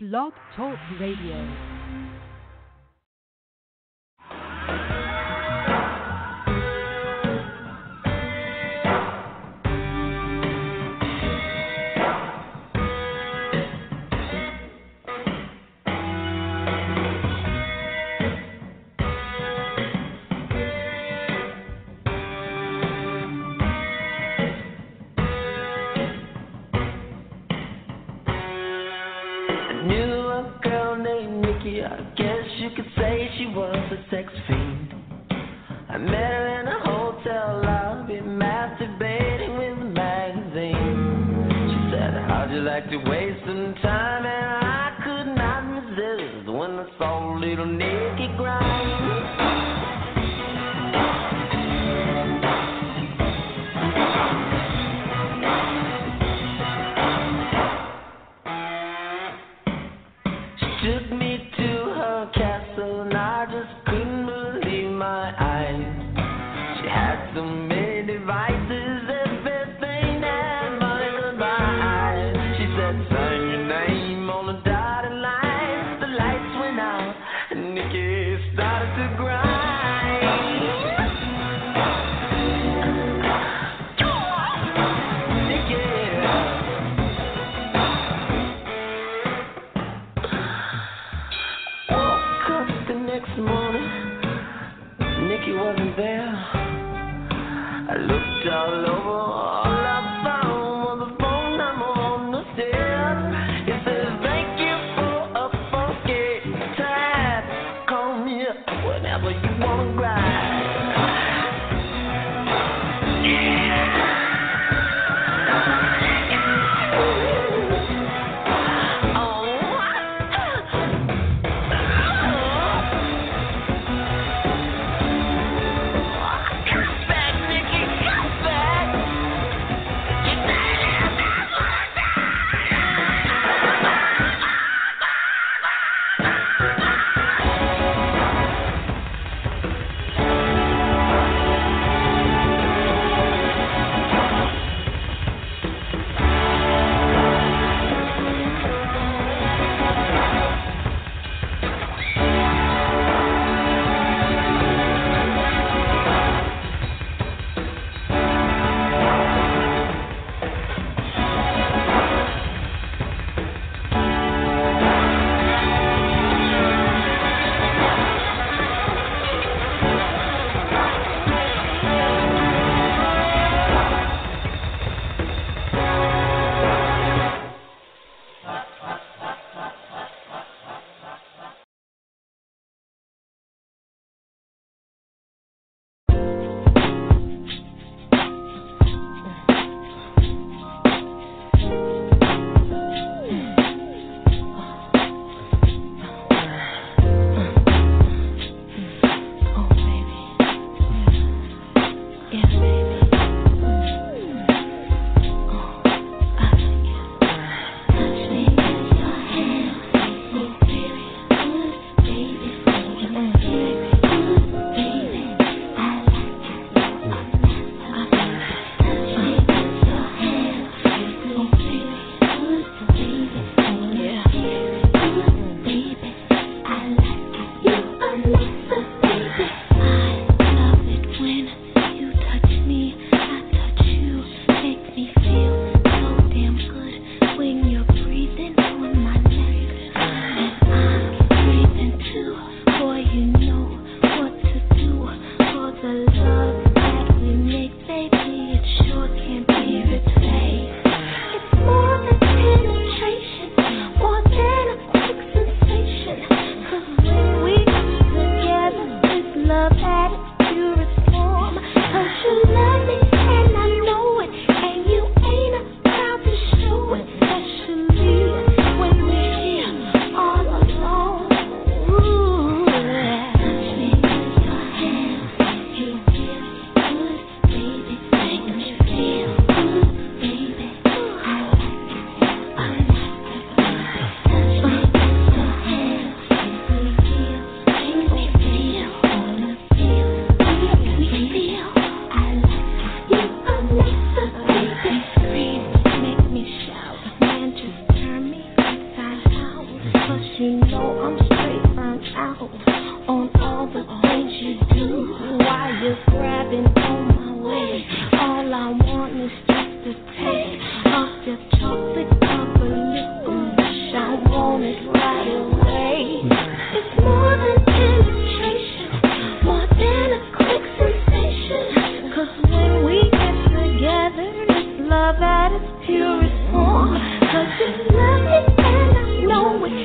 Blog Talk Radio. All I found was the phone number on the stairs. It says, thank you Cause you know I'm straight burnt out on all the things you do. Why you grabbing on my way? All I want is just to taste of your chocolate company. I want it right away. It's more than penetration, more than a quick sensation. Cause when we get together, it's love at its purest form. Cause you love it and I know it.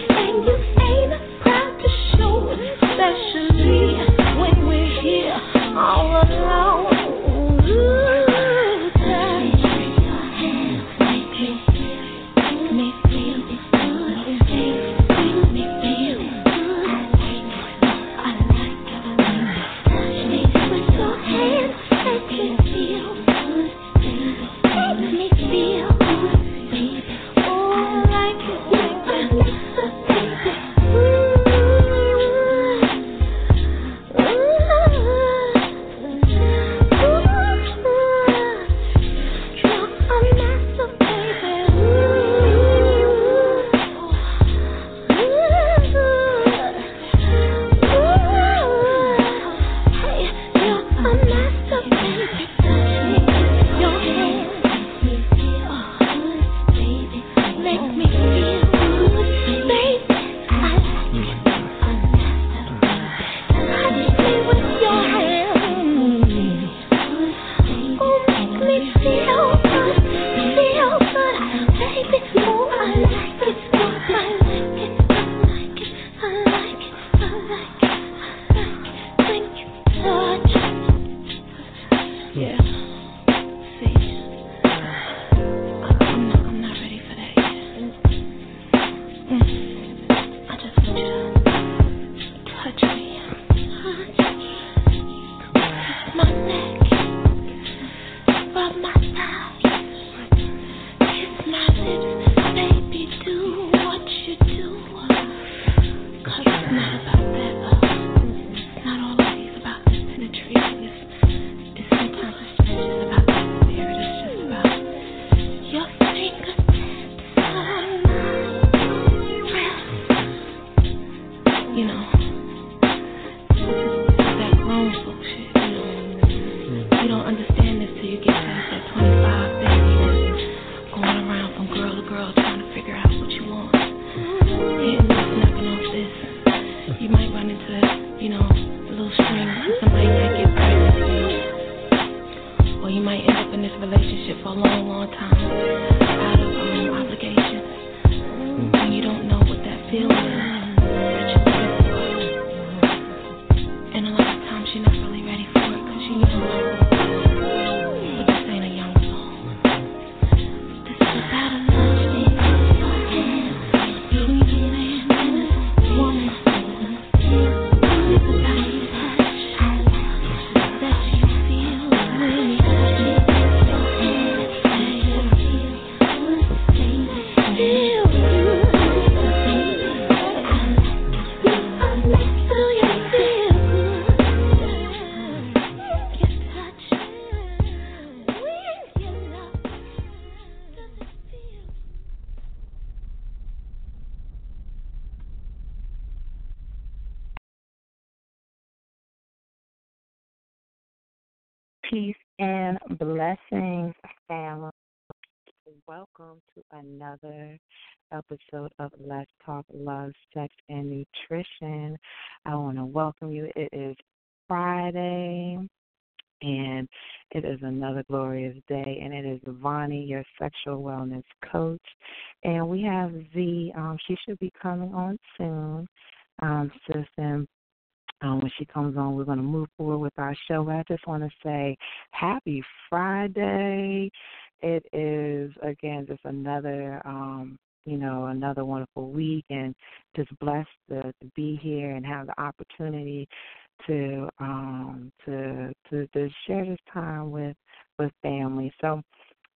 Peace and blessings, family. Welcome to another episode of Let's Talk: Love, Sex and Nutrition. I want to welcome you. It is Friday, and it is another glorious day. And it is Vonnie, your sexual wellness coach, and we have Z. She should be coming on soon, sis. And when she comes on, we're going to move forward with our show. But I just want to say happy Friday. It is, again, just another, another wonderful week, and just blessed to be here and have the opportunity to share this time with family. So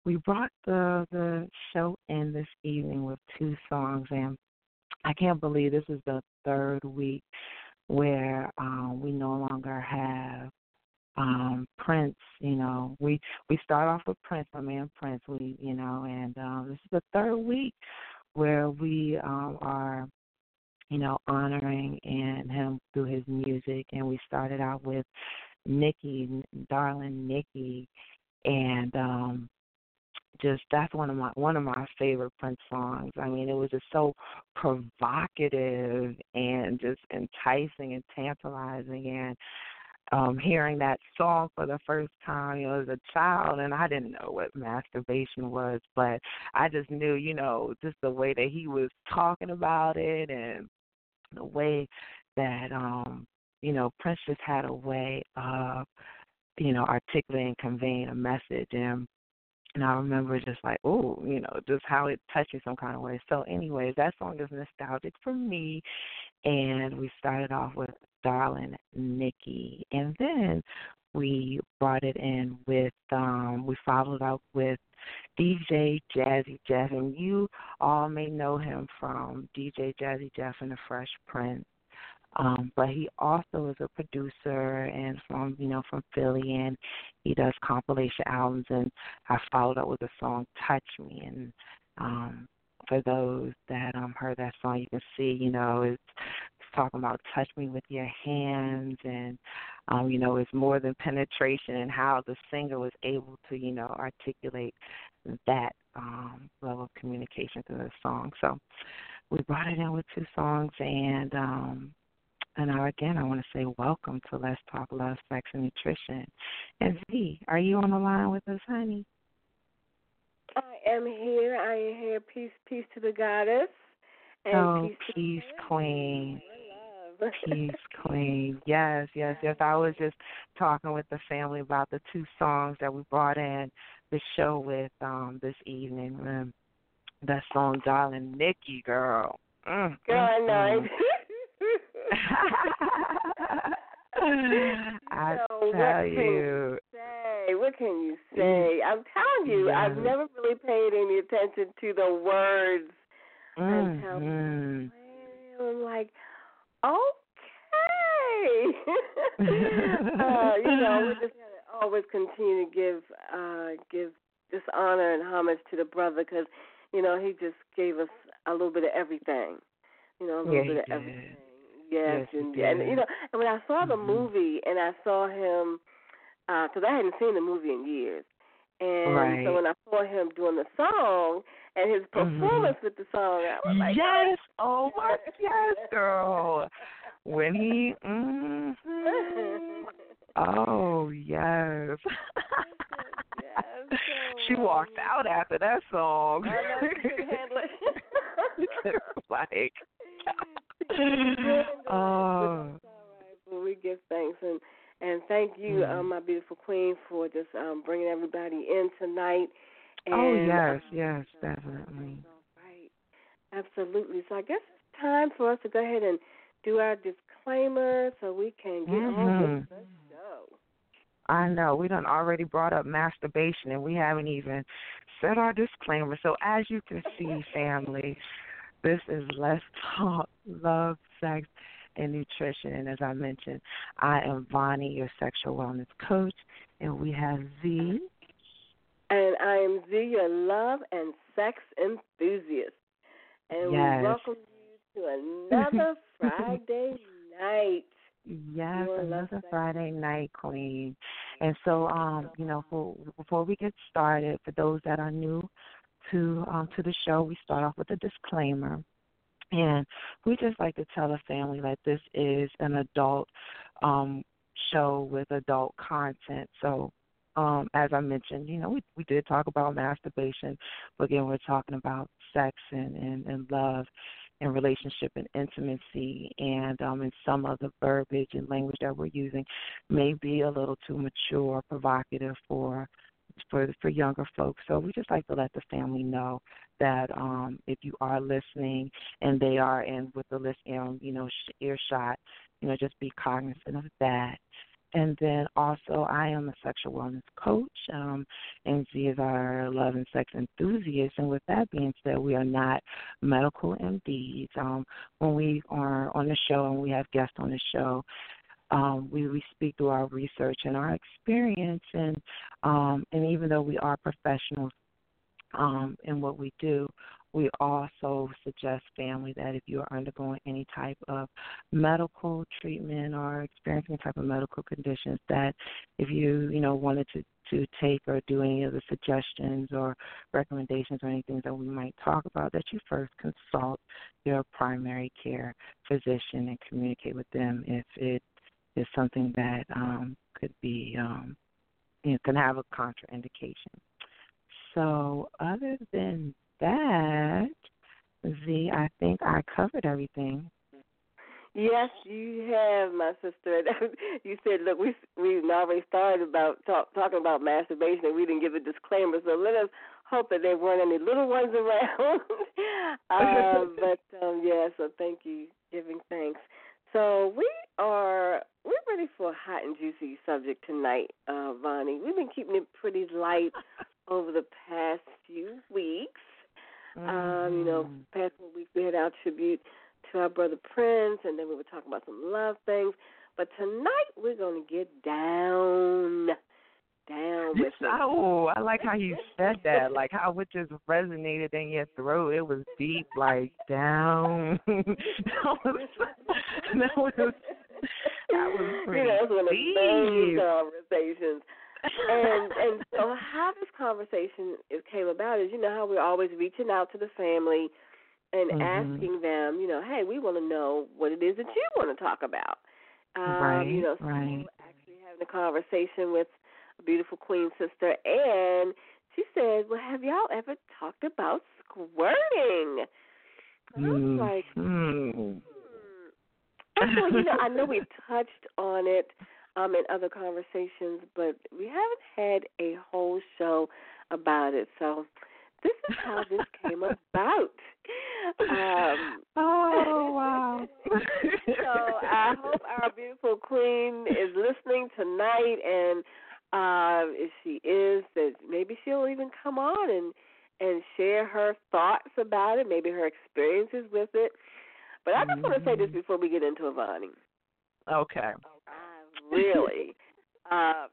we brought the show in this evening with two songs, and I can't believe this is the third week where we no longer have Prince. We start off with Prince, my man Prince. This is the third week where we are you know, honoring and him through his music. And we started out with Nikki, Darling Nikki, and just that's one of my favorite Prince songs. I mean, it was just so provocative and just enticing and tantalizing. And hearing that song for the first time, you know, as a child, and I didn't know what masturbation was, but I just knew, you know, just the way that he was talking about it and the way that, you know, Prince just had a way of, you know, articulating and conveying a message. And I remember just like, oh, you know, just how it touched me some kind of way. So anyways, that song is nostalgic for me. And we started off with Darling Nikki. And then we brought it in with, we followed up with DJ Jazzy Jeff. And you all may know him from DJ Jazzy Jeff and the Fresh Prince. But he also is a producer and from, you know, from Philly, and he does compilation albums. And I followed up with the song Touch Me. And for those that heard that song, you can see, you know, it's talking about touch me with your hands. And, you know, it's more than penetration and how the singer was able to, you know, articulate that level of communication through the song. So we brought it in with two songs. And again, I want to say welcome to Let's Talk Love, Sex, and Nutrition. And Z, are you on the line with us, honey? I am here. I am here. Peace to the goddess. And oh, peace queen. Peace queen. Yes. I was just talking with the family about the two songs that we brought in the show with this evening. That song, Darling Nikki, girl. Girl, I know. I so tell you. What can you say? I'm telling you, yeah. I've never really paid any attention to the words. I'm telling you, I'm like, okay. You know, we just gotta always continue to give this honor and homage to the brother, because you know he just gave us a little bit of everything. You know, a little bit of everything. Yes, and you know, and when I saw the movie and I saw him, because I hadn't seen the movie in years, and so when I saw him doing the song and his performance with the song, I was like, yes, oh my, yes, girl, when he, oh yes. She walked out after that song. I know, she couldn't handle it. Like. All right. Well, we give thanks and thank you, my beautiful queen, for just bringing everybody in tonight. And, yes, definitely. Right, absolutely. So I guess it's time for us to go ahead and do our disclaimer so we can get on with the show. I know. We done already brought up masturbation, and we haven't even said our disclaimer. So as you can see, family, this is Let's Talk Love, Sex, and Nutrition. And as I mentioned, I am Vonnie, your sexual wellness coach, and we have Z. And I am Z, your love and sex enthusiast. And we welcome you to another Friday night. Yes, another Friday night, queen. And so, you know, before we get started, for those that are new to the show, we start off with a disclaimer. And we just like to tell the family that this is an adult show with adult content. So, as I mentioned, you know, we did talk about masturbation, but again, we're talking about sex and love and relationship and intimacy, and some of the verbiage and language that we're using may be a little too mature or provocative for younger folks. So we just like to let the family know that if you are listening and they are in with the listening, you know, earshot, you know, just be cognizant of that. And then also, I am a sexual wellness coach, and Z is our love and sex enthusiast. And with that being said, we are not medical MDs. When we are on the show and we have guests on the show, we speak through our research and our experience. And even though we are professionals in what we do, We also suggest family that if you are undergoing any type of medical treatment or experiencing any type of medical conditions, that if you, wanted to take or do any of the suggestions or recommendations or anything that we might talk about, that you first consult your primary care physician and communicate with them if it is something that could be, can have a contraindication. So other than that, Z, I think I covered everything. Yes, you have, my sister. You said, look, we already started about talking about masturbation, and we didn't give a disclaimer. So let us hope that there weren't any little ones around. So thank you, giving thanks. So we're ready for a hot and juicy subject tonight, Vonnie. We've been keeping it pretty light over the past few weeks. Past 1 week we had our tribute to our brother Prince, and then we were talking about some love things. But tonight we're going to get down with it. Oh, I like how you said that, like how it just resonated in your throat. It was deep, like down. That was pretty deep. One of those conversations. And so how this conversation came about is, how we're always reaching out to the family and asking them, hey, we want to know what it is that you want to talk about. So actually having a conversation with a beautiful queen sister, and she said, well, have y'all ever talked about squirting? And I was like, actually, I know we touched on it in other conversations, but we haven't had a whole show about it. So this is how this came about. Oh, wow. So I hope our beautiful queen is listening tonight, and if she is, that maybe she'll even come on and share her thoughts about it, maybe her experiences with it. But I just want to say this before we get into it, Vonnie. Okay. Really, I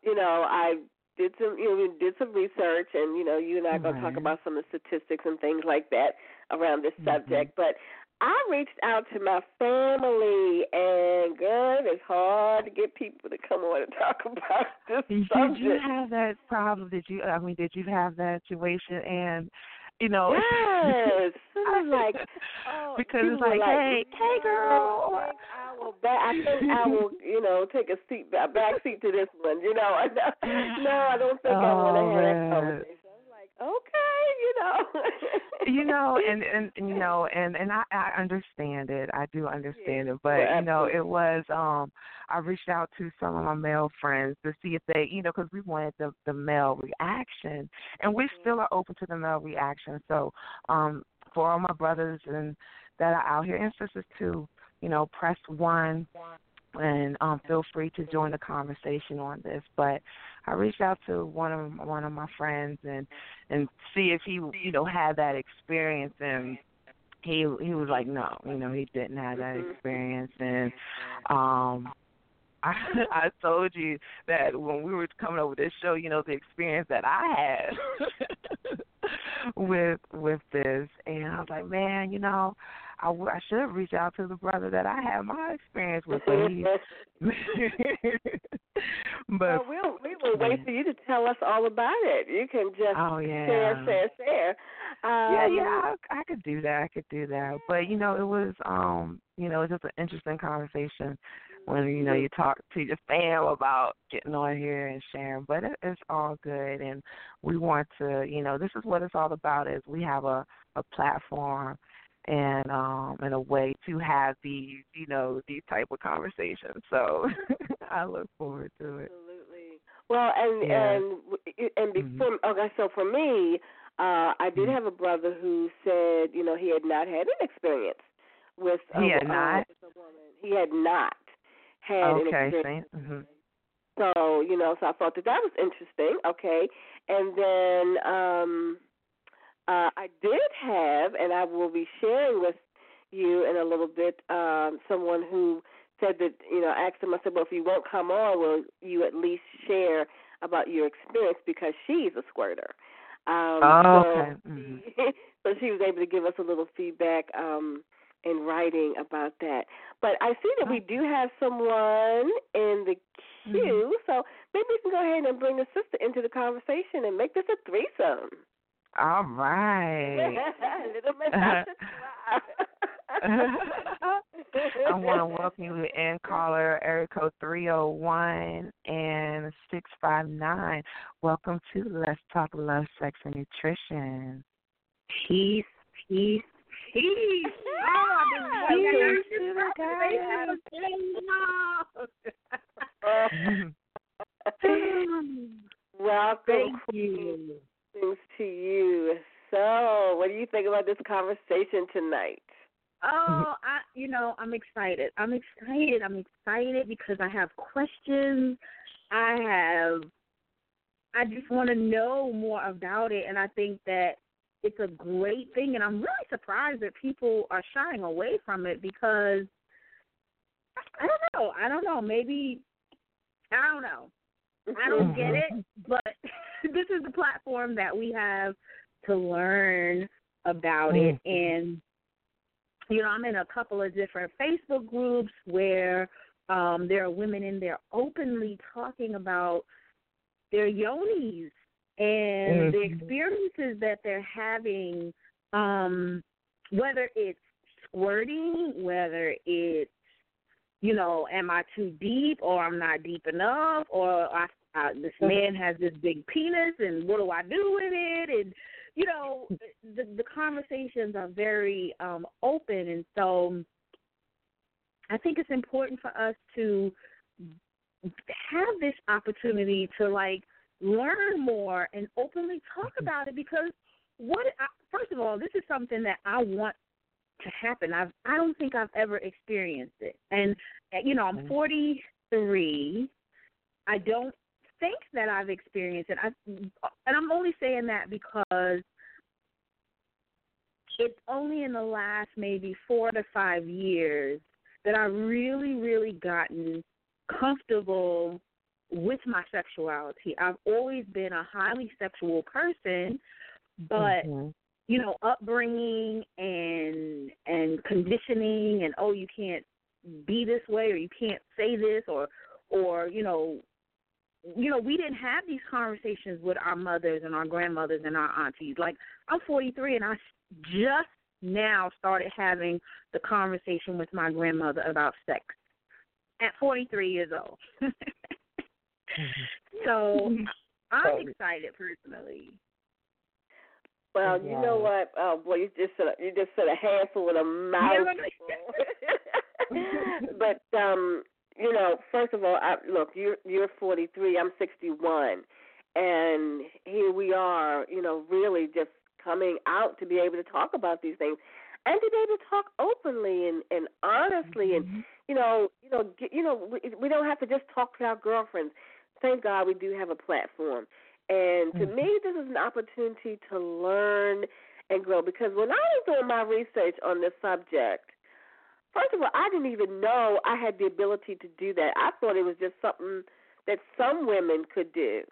did some, we did some research, and you and I are going to talk about some of the statistics and things like that around this subject. But I reached out to my family, and God, it's hard to get people to come on and talk about this subject. Did you have that problem? Did you have that situation? And yes, I was like, because it's like, hey, girl. I think I will, take a back seat to this one. I don't think I want to have that conversation. I'm like, okay, and I understand it. I do understand it, but it was. I reached out to some of my male friends to see if they, because we wanted the male reaction, and we still are open to the male reaction. So, for all my brothers and that are out here and sisters too. Press 1 and feel free to join the conversation on this. But I reached out to one of my friends and see if he, had that experience, and he was like, no, he didn't have that experience. And I told you that when we were coming over this show, the experience that I had with this, and I was like, man, I should have reached out to the brother that I had my experience with. But we will wait for you to tell us all about it. You can just share. I could do that. But it was it was just an interesting conversation when you talk to your fam about getting on here and sharing. But it's all good, and we want to. This is what it's all about. Is we have a platform. And a way to have these, these type of conversations. So I look forward to it. Absolutely. Well, and before, okay, so for me, I did have a brother who said, he had not had an experience with a woman. He had not had an experience. So, so I thought that was interesting. Okay. And then, I did have, and I will be sharing with you in a little bit, someone who said that, I asked them, I said, well, if you won't come on, will you at least share about your experience, because she's a squirter. So she was able to give us a little feedback in writing about that. But I see that we do have someone in the queue, so maybe we can go ahead and bring the sister into the conversation and make this a threesome. All right. I want to welcome you in, caller area code 301 and 659. Welcome to Let's Talk Love, Sex and Nutrition. Peace, peace, peace. Oh, peace to the guys. Welcome. Thank you. Things to you. So, what do you think about this conversation tonight? Oh, I'm excited. I'm excited because I have questions. I just want to know more about it, and I think that it's a great thing, and I'm really surprised that people are shying away from it because I don't know. Maybe I don't know. I don't get it, but this is the platform that we have to learn about it. And, I'm in a couple of different Facebook groups where there are women in there openly talking about their yonis and the experiences that they're having, whether it's squirting, whether it's, am I too deep or I'm not deep enough or this man has this big penis and what do I do with it? And, the conversations are very open. And so I think it's important for us to have this opportunity to, learn more and openly talk about it because first of all, this is something that I want to happen. I don't think I've ever experienced it. And, I'm 43. I don't think that I've experienced it. And I'm only saying that because it's only in the last maybe 4 to 5 years that I've really, really gotten comfortable with my sexuality. I've always been a highly sexual person, but upbringing and conditioning and, you can't be this way or you can't say this or we didn't have these conversations with our mothers and our grandmothers and our aunties. I'm 43 and I just now started having the conversation with my grandmother about sex at 43 years old. So I'm excited personally. Well, you know what? Oh, boy, you just said a handful with a mouthful. But, first of all, you're 43. I'm 61. And here we are, really just coming out to be able to talk about these things and to be able to talk openly and honestly. Mm-hmm. And, we don't have to just talk to our girlfriends. Thank God we do have a platform. And to me, this is an opportunity to learn and grow because when I was doing my research on this subject, first of all, I didn't even know I had the ability to do that. I thought it was just something that some women could do.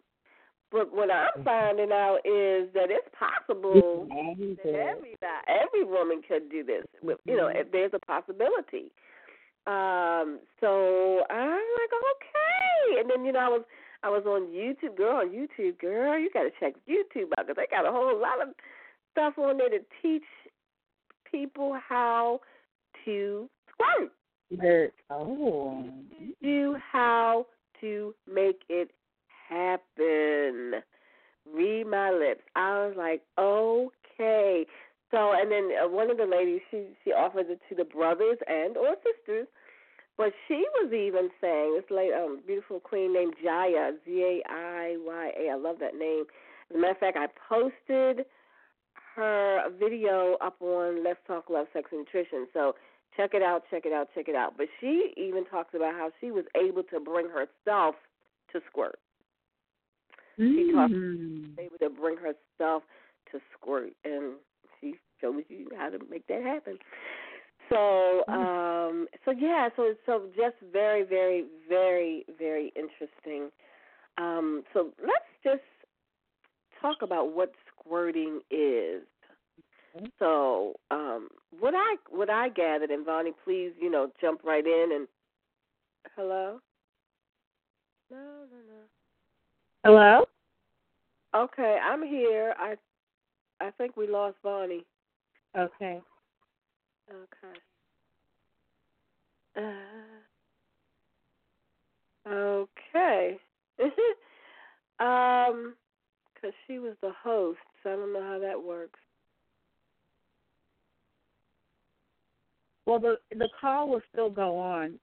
But what I'm finding out is that it's possible that every woman could do this. If there's a possibility. So I'm like, okay. And then, I was on YouTube. Girl, you got to check YouTube out because they got a whole lot of stuff on there to teach people how to squirt. Do how to make it happen. Read my lips. I was like, okay. So, and then one of the ladies, she offered it to the brothers and or sisters. But she was even saying, this lady, beautiful queen named Jaya, Z-A-I-Y-A, I love that name. As a matter of fact, I posted her video up on Let's Talk Love, Sex, and Nutrition. So check it out. But she even talks about how she was able to bring herself to squirt. She talks about able to bring herself to squirt, and she showed you how to make that happen. So, so just very, very, very, very interesting. So let's just talk about what squirting is. So what I gathered, and Vonnie, please, you know, jump right in and hello? No. Hello? Okay, I'm here. I think we lost Vonnie. Okay. Okay. Because she was the host, so I don't know how that works. Well, the call will still go on.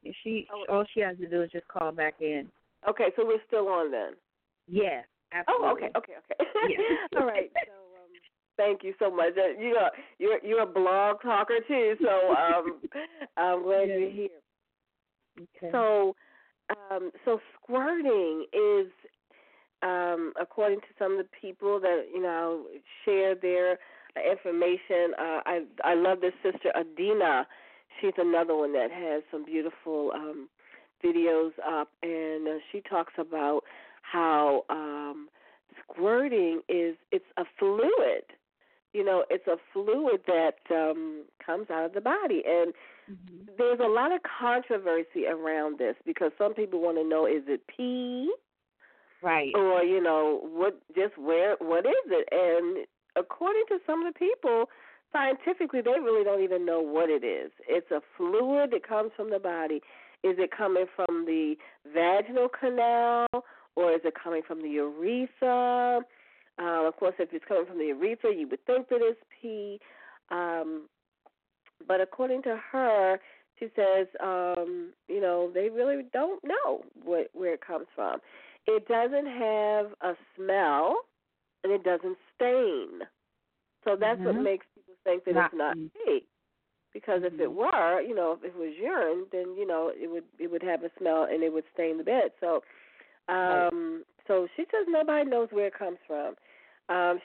All she has to do is just call back in. Okay, so we're still on then. Yes, absolutely. Oh, okay. Yes. All right. So, thank you so much. You're a blog talker too, so I'm glad you're here. Okay. So squirting is, according to some of the people that you know share their information. I love this sister Adina. She's another one that has some beautiful videos up, and she talks about how squirting it's a fluid. You know, it's a fluid that comes out of the body. And mm-hmm. there's a lot of controversy around this because some people want to know, is it pee? Right. Or, you know, what is it? And according to some of the people, scientifically, they really don't even know what it is. It's a fluid that comes from the body. Is it coming from the vaginal canal or is it coming from the urethra? Of course, if it's coming from the urethra, you would think that it's pee. But according to her, she says, you know, they really don't know where it comes from. It doesn't have a smell, and it doesn't stain. So that's mm-hmm. what makes people think that it's not pee. Because mm-hmm. if it were, you know, if it was urine, then, you know, it would have a smell, and it would stain the bed. So so she says nobody knows where it comes from.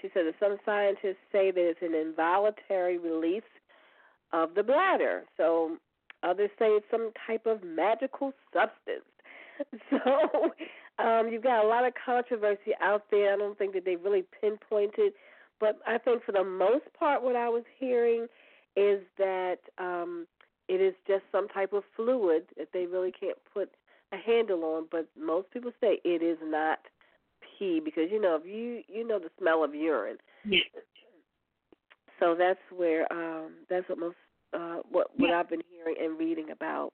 She said that some scientists say that it's an involuntary release of the bladder. So others say it's some type of magical substance. So you've got a lot of controversy out there. I don't think that they really pinpointed. But I think for the most part what I was hearing is that it is just some type of fluid that they really can't put a handle on, but most people say it is not pee because, you know, if you know the smell of urine. Yeah. So that's where that's what most what I've been hearing and reading about.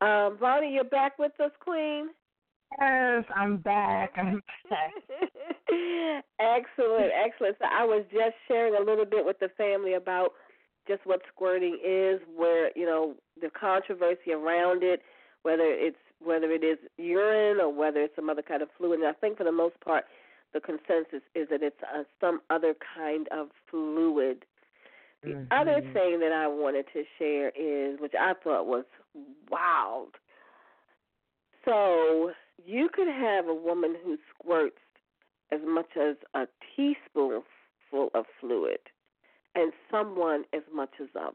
Vonnie, you're back with us, Queen? Yes, I'm back. Excellent. So I was just sharing a little bit with the family about just what squirting is, where, you know, the controversy around it, whether it is urine or whether it's some other kind of fluid. And I think for the most part, the consensus is that it's some other kind of fluid. The mm-hmm. other thing that I wanted to share is, which I thought was wild. So you could have a woman who squirts as much as a teaspoonful of fluid and someone as much as a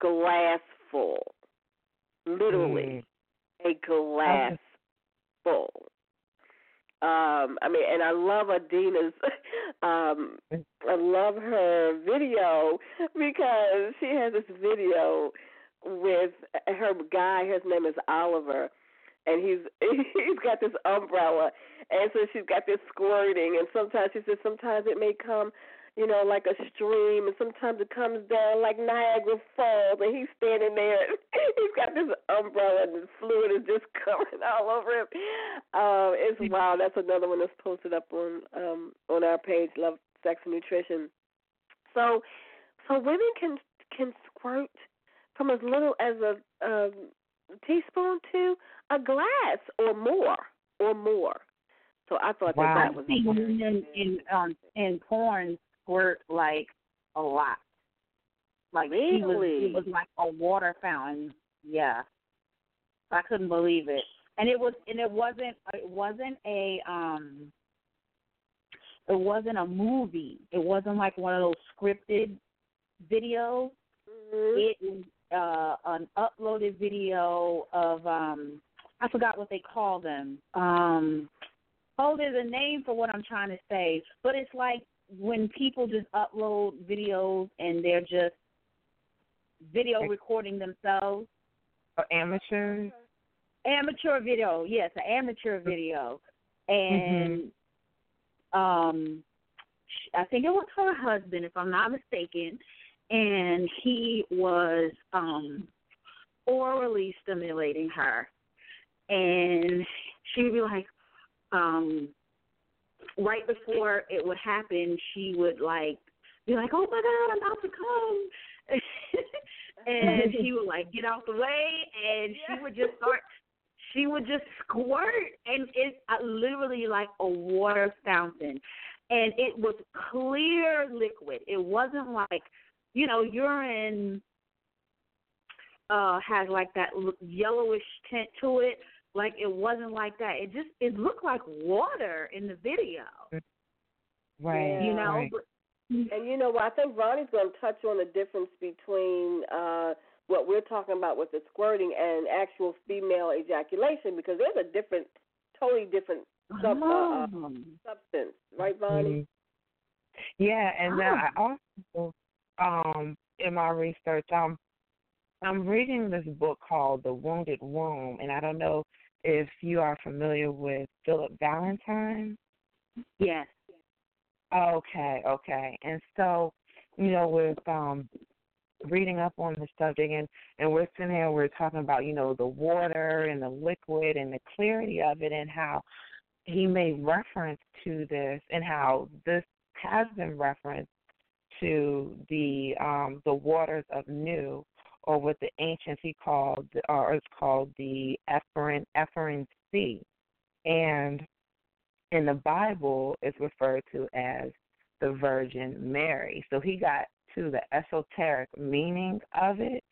glassful. Literally a glass full. I mean, and I love Adina's, I love her video because she has this video with her guy, his name is Oliver, and he's got this umbrella, and so she's got this squirting, and sometimes she says sometimes it may come, you know, like a stream, and sometimes it comes down like Niagara Falls, and he's standing there, and he's got this umbrella, and the fluid is just coming all over him. It's wild. That's another one that's posted up on our page, Love, Sex, and Nutrition. So women can squirt from as little as a teaspoon to a glass or more. So I thought that was interesting. In porn, squirt like a lot. Like really? It was like a water fountain. Yeah, I couldn't believe it. And it wasn't a movie. It wasn't like one of those scripted videos. Mm-hmm. It was an uploaded video of I forgot what they call them. There's a name for what I'm trying to say, but it's like when people just upload videos and they're just video recording themselves. Amateur video, yes, an amateur video. And I think it was her husband, if I'm not mistaken, and he was orally stimulating her. And she would be like, right before it would happen, she would like be like, "Oh my God, I'm about to come." And she would like get out the way, and she would just start. She would just squirt, and it's literally like a water fountain, and it was clear liquid. It wasn't like, you know, urine has like that yellowish tint to it. Like, it wasn't like that. It just, it looked like water in the video. Right. You know? Right. But, and you know what? I think Vonnie's going to touch on the difference between what we're talking about with the squirting and actual female ejaculation, because there's a different, totally different substance. Right, Vonnie? Yeah, and now I also, in my research, I'm reading this book called The Wounded Womb, and I don't know if you are familiar with Philip Valentine. Yes. Okay. And so, you know, with reading up on the subject, and we're sitting here, we're talking about, you know, the water and the liquid and the clarity of it, and how he made reference to this, and how this has been referenced to the waters of Nu, or what the ancients it's called the Ephraim Sea. And in the Bible, it's referred to as the Virgin Mary. So he got to the esoteric meaning of it.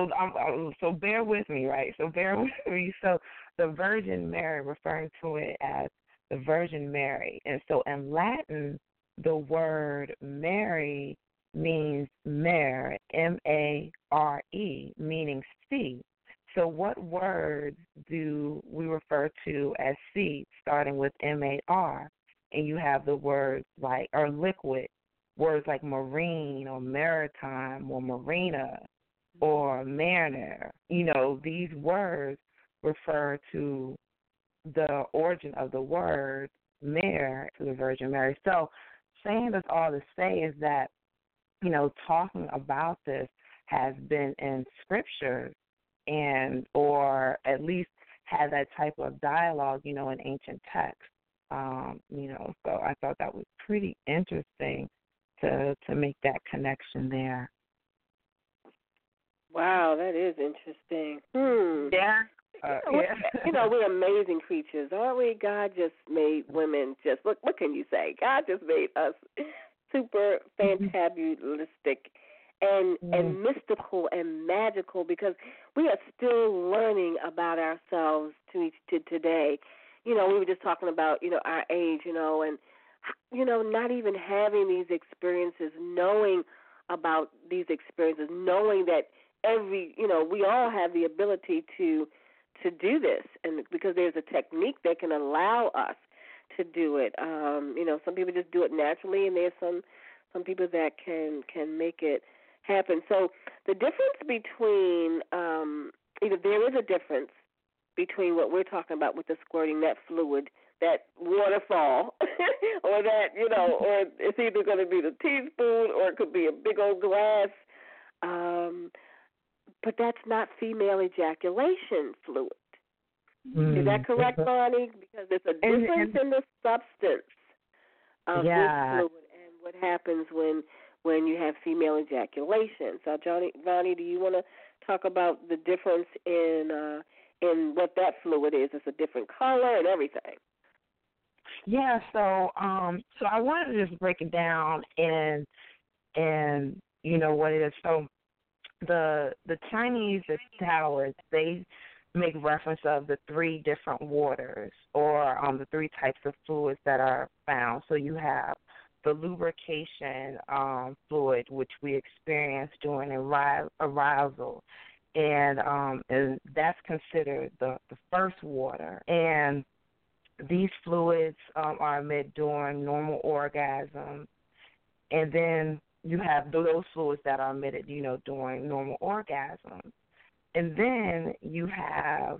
So bear with me, right? So bear with me. So the Virgin Mary, referring to it as the Virgin Mary. And so in Latin, the word Mary means mare, M-A-R-E, meaning sea. So what words do we refer to as sea, starting with M-A-R? And you have the words like, or liquid, words like marine or maritime or marina or mariner. You know, these words refer to the origin of the word mare, to the Virgin Mary. So saying this all to say is that, you know, talking about this has been in scriptures, and or at least had that type of dialogue, you know, in ancient texts. You know, so I thought that was pretty interesting to make that connection there. Wow, that is interesting. Yeah. You know, we're amazing creatures, aren't we? God just made women just, what can you say? God just made us super fantabulistic and mystical and magical, because we are still learning about ourselves to today. You know, we were just talking about, you know, our age, you know, and, you know, not even having these experiences, knowing about these experiences, knowing that we all have the ability to do this, and because there's a technique that can allow us to do it. You know, some people just do it naturally, and there's some people that can make it happen. So the difference between, there is a difference between what we're talking about with the squirting, that fluid, that waterfall, or that, you know, or it's either going to be the teaspoon or it could be a big old glass. But that's not female ejaculation fluid. Is that correct, Vonnie? Because there's a difference in the substance of this fluid and what happens when you have female ejaculation. So, Vonnie, do you want to talk about the difference in what that fluid is? It's a different color and everything. Yeah. So, so I wanted to just break it down and you know what it is. So, the Chinese, the Taoists, they make reference of the three different waters, or the three types of fluids that are found. So you have the lubrication fluid, which we experience during arousal, and that's considered the first water. And These fluids are emitted during normal orgasm, and then you have those fluids that are emitted, you know, during normal orgasm. And then you have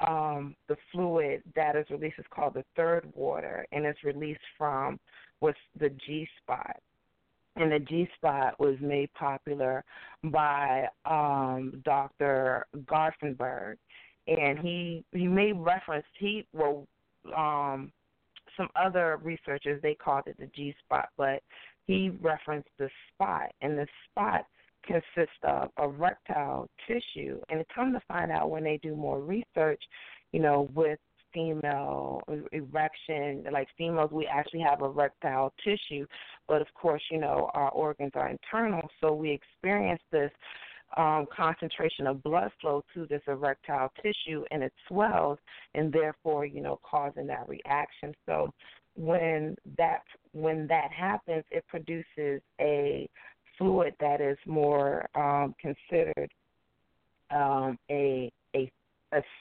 the fluid that is released is called the third water, and it's released from what's the G-spot. And the G-spot was made popular by Dr. Gräfenberg, and he made reference. Some other researchers, they called it the G-spot, but he referenced the spot, and the spot consists of erectile tissue. And it's come to find out when they do more research, you know, with female erection, like females, we actually have erectile tissue, but of course, you know, our organs are internal, so we experience this concentration of blood flow to this erectile tissue, and it swells, and therefore, you know, causing that reaction. So when that happens, it produces a fluid that is more considered a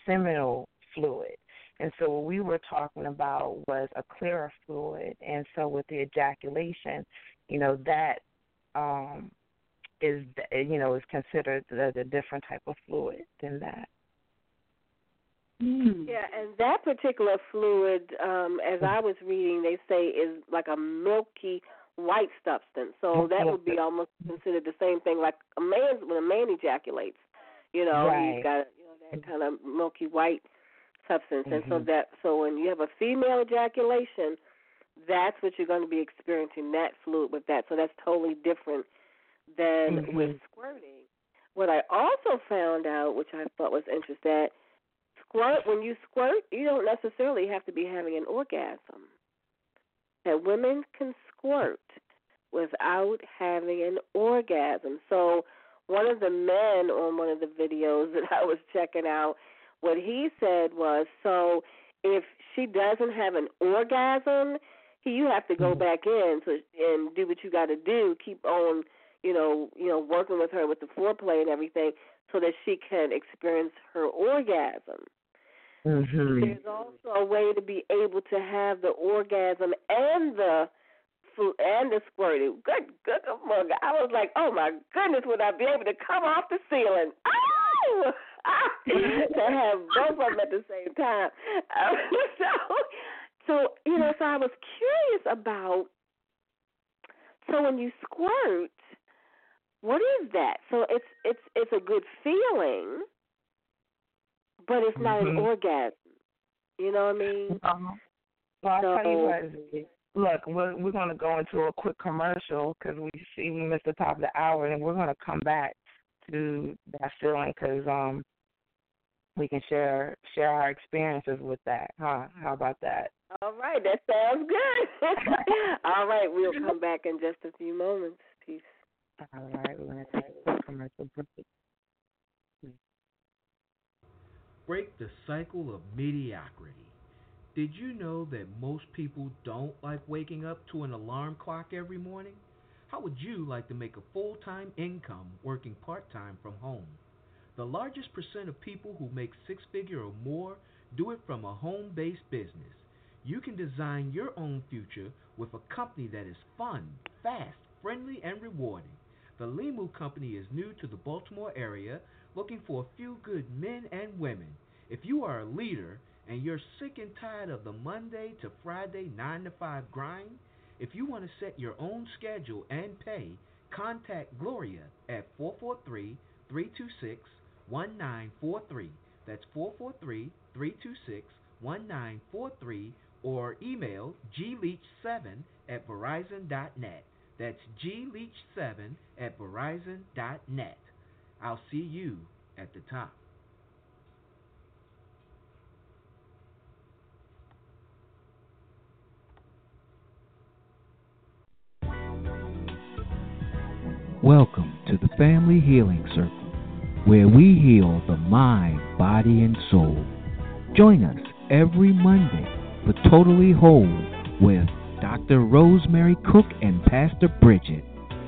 seminal fluid. And so what we were talking about was a clearer fluid. And so with the ejaculation, you know, that is considered a different type of fluid than that. Mm. Yeah, and that particular fluid, as I was reading, they say is like a milky white substance. So that would be almost considered the same thing like a man's, when a man ejaculates, you know, right. He's got, you know, that kind of milky white substance. Mm-hmm. And so when you have a female ejaculation, that's what you're going to be experiencing, that fluid with that. So that's totally different than mm-hmm. with squirting. What I also found out, which I thought was interesting, when you squirt, you don't necessarily have to be having an orgasm. That women can squirt without having an orgasm. So one of the men on one of the videos that I was checking out, what he said was, so if she doesn't have an orgasm, you have to go back in and do what you got to do, keep on, you know, working with her with the foreplay and everything so that she can experience her orgasm. Mm-hmm. There's also a way to be able to have the orgasm and the squirting. Good, mug. I was like, oh my goodness, would I be able to come off the ceiling? Oh! To have both of them at the same time. So I was curious about, so when you squirt, what is that? So it's a good feeling, but it's not mm-hmm. an orgasm. You know what I mean? Uh-huh. Well, I'll tell you what. Look, we're going to go into a quick commercial because we missed the top of the hour, and we're going to come back to that feeling because we can share our experiences with that, huh? How about that? All right, that sounds good. All right, we'll come back in just a few moments. Peace. All right, we're going to take a commercial break. Break the cycle of mediocrity. Did you know that most people don't like waking up to an alarm clock every morning? How would you like to make a full-time income working part-time from home? The largest percent of people who make six-figure or more do it from a home-based business. You can design your own future with a company that is fun, fast, friendly, and rewarding. The Limu Company is new to the Baltimore area, looking for a few good men and women. If you are a leader and you're sick and tired of the Monday to Friday 9 to 5 grind, if you want to set your own schedule and pay, contact Gloria at 443-326-1943. That's 443-326-1943, or email gleach7@verizon.net. That's gleach7@verizon.net. I'll see you at the top. Welcome to the Family Healing Circle, where we heal the mind, body, and soul. Join us every Monday for Totally Whole with Dr. Rosemary Cook and Pastor Bridget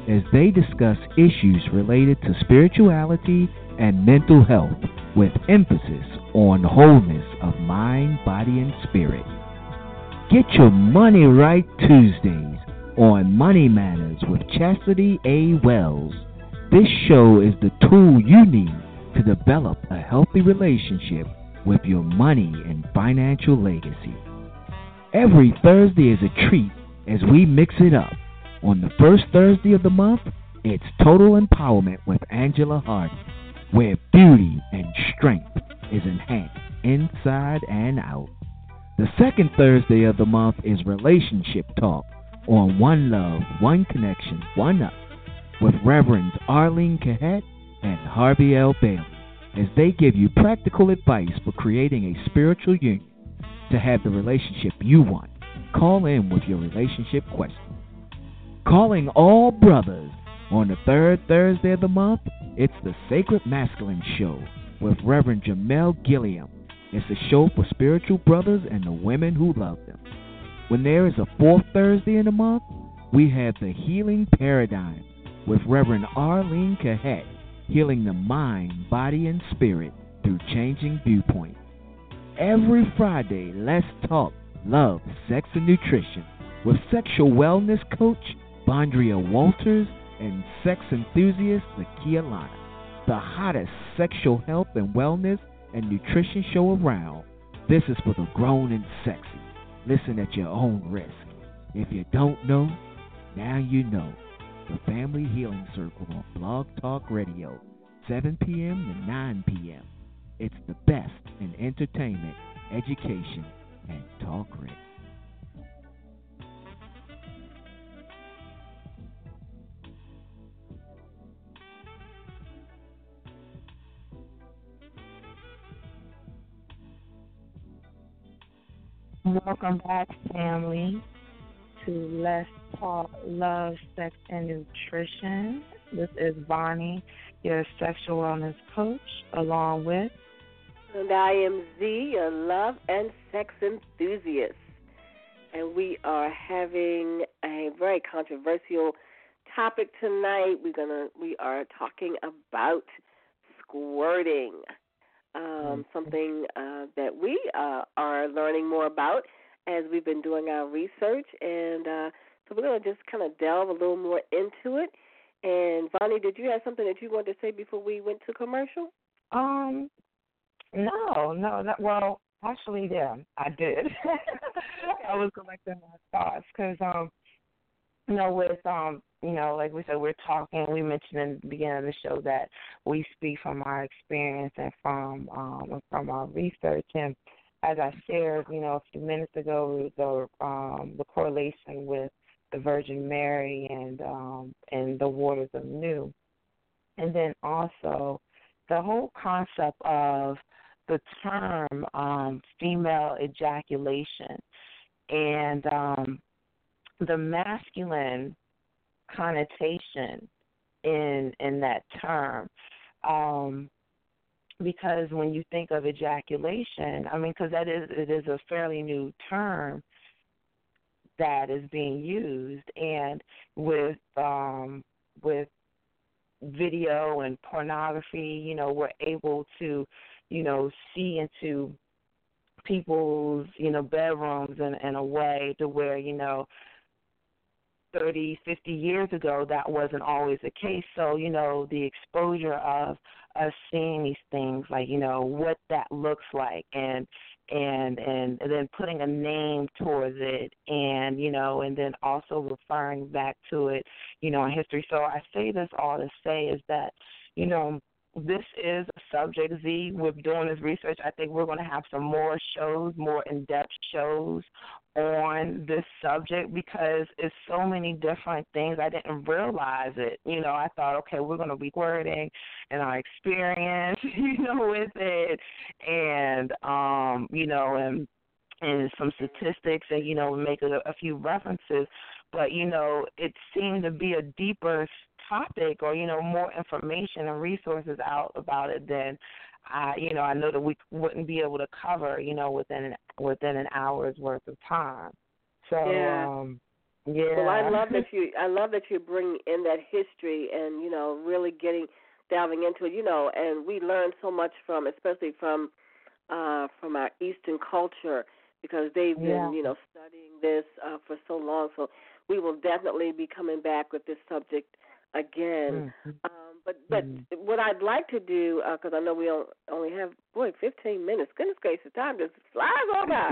as they discuss issues related to spirituality and mental health with emphasis on wholeness of mind, body, and spirit. Get your money right Tuesdays on Money Matters with Chastity A. Wells. This show is the tool you need to develop a healthy relationship with your money and financial legacy. Every Thursday is a treat as we mix it up. On the first Thursday of the month, it's Total Empowerment with Angela Harden, where beauty and strength is enhanced inside and out. The second Thursday of the month is Relationship Talk on One Love, One Connection, One Up with Reverends Arlene Cahet and Harvey L. Bailey as they give you practical advice for creating a spiritual union to have the relationship you want. Call in with your relationship question. Calling all brothers on the third Thursday of the month, it's the Sacred Masculine Show with Reverend Jamel Gilliam. It's a show for spiritual brothers and the women who love them. When there is a fourth Thursday in the month, we have the Healing Paradigm with Reverend Arlene Cahet, healing the mind, body, and spirit through changing viewpoints. Every Friday, Let's Talk Love, Sex and Nutrition with sexual wellness coach Bondria Walters and sex enthusiast Nakia Lana. The hottest sexual health and wellness and nutrition show around. This is for the grown and sexy. Listen at your own risk. If you don't know, now you know. The Family Healing Circle on Blog Talk Radio, 7 p.m. to 9 p.m. It's the best in entertainment, education, and talk radio. Welcome back, family, to Let's Talk Love, Sex, and Nutrition. This is Vonnie, your sexual wellness coach, along with... And I am Z, your love and sex enthusiast. And we are having a very controversial topic tonight. We are talking about squirting. Something that we are learning more about as we've been doing our research. And so we're going to just kind of delve a little more into it. And, Vonnie, did you have something that you wanted to say before we went to commercial? No, I did. I was collecting my thoughts because, like we said, we're talking. We mentioned in the beginning of the show that we speak from our experience and from our research. And as I shared, a few minutes ago, the correlation with the Virgin Mary and the waters of New, and then also the whole concept of the term female ejaculation and the masculine connotation in that term, because when you think of ejaculation, because it is a fairly new term that is being used, and with video and pornography, we're able to, see into people's, bedrooms in a way to where, 30, 50 years ago, that wasn't always the case. So, the exposure of us seeing these things, like, what that looks like and then putting a name towards it and then also referring back to it, in history. So I say this all to say is that, this is a subject, Z, we're doing this research. I think we're going to have some more shows, more in-depth shows on this subject because it's so many different things. I didn't realize it. I thought, okay, we're going to be wording and our experience, with it and, and some statistics and, make a few references. But, it seemed to be a deeper topic or, more information and resources out about it than, I know that we wouldn't be able to cover, within an hour's worth of time. So, yeah. Well, I love that you bring in that history and, really delving into it, and we learn so much from, especially from our Eastern culture because they've been, studying this for so long. So we will definitely be coming back with this subject again. Mm-hmm. But what I'd like to do, because I know we only have, 15 minutes. Goodness gracious, time just flies all by.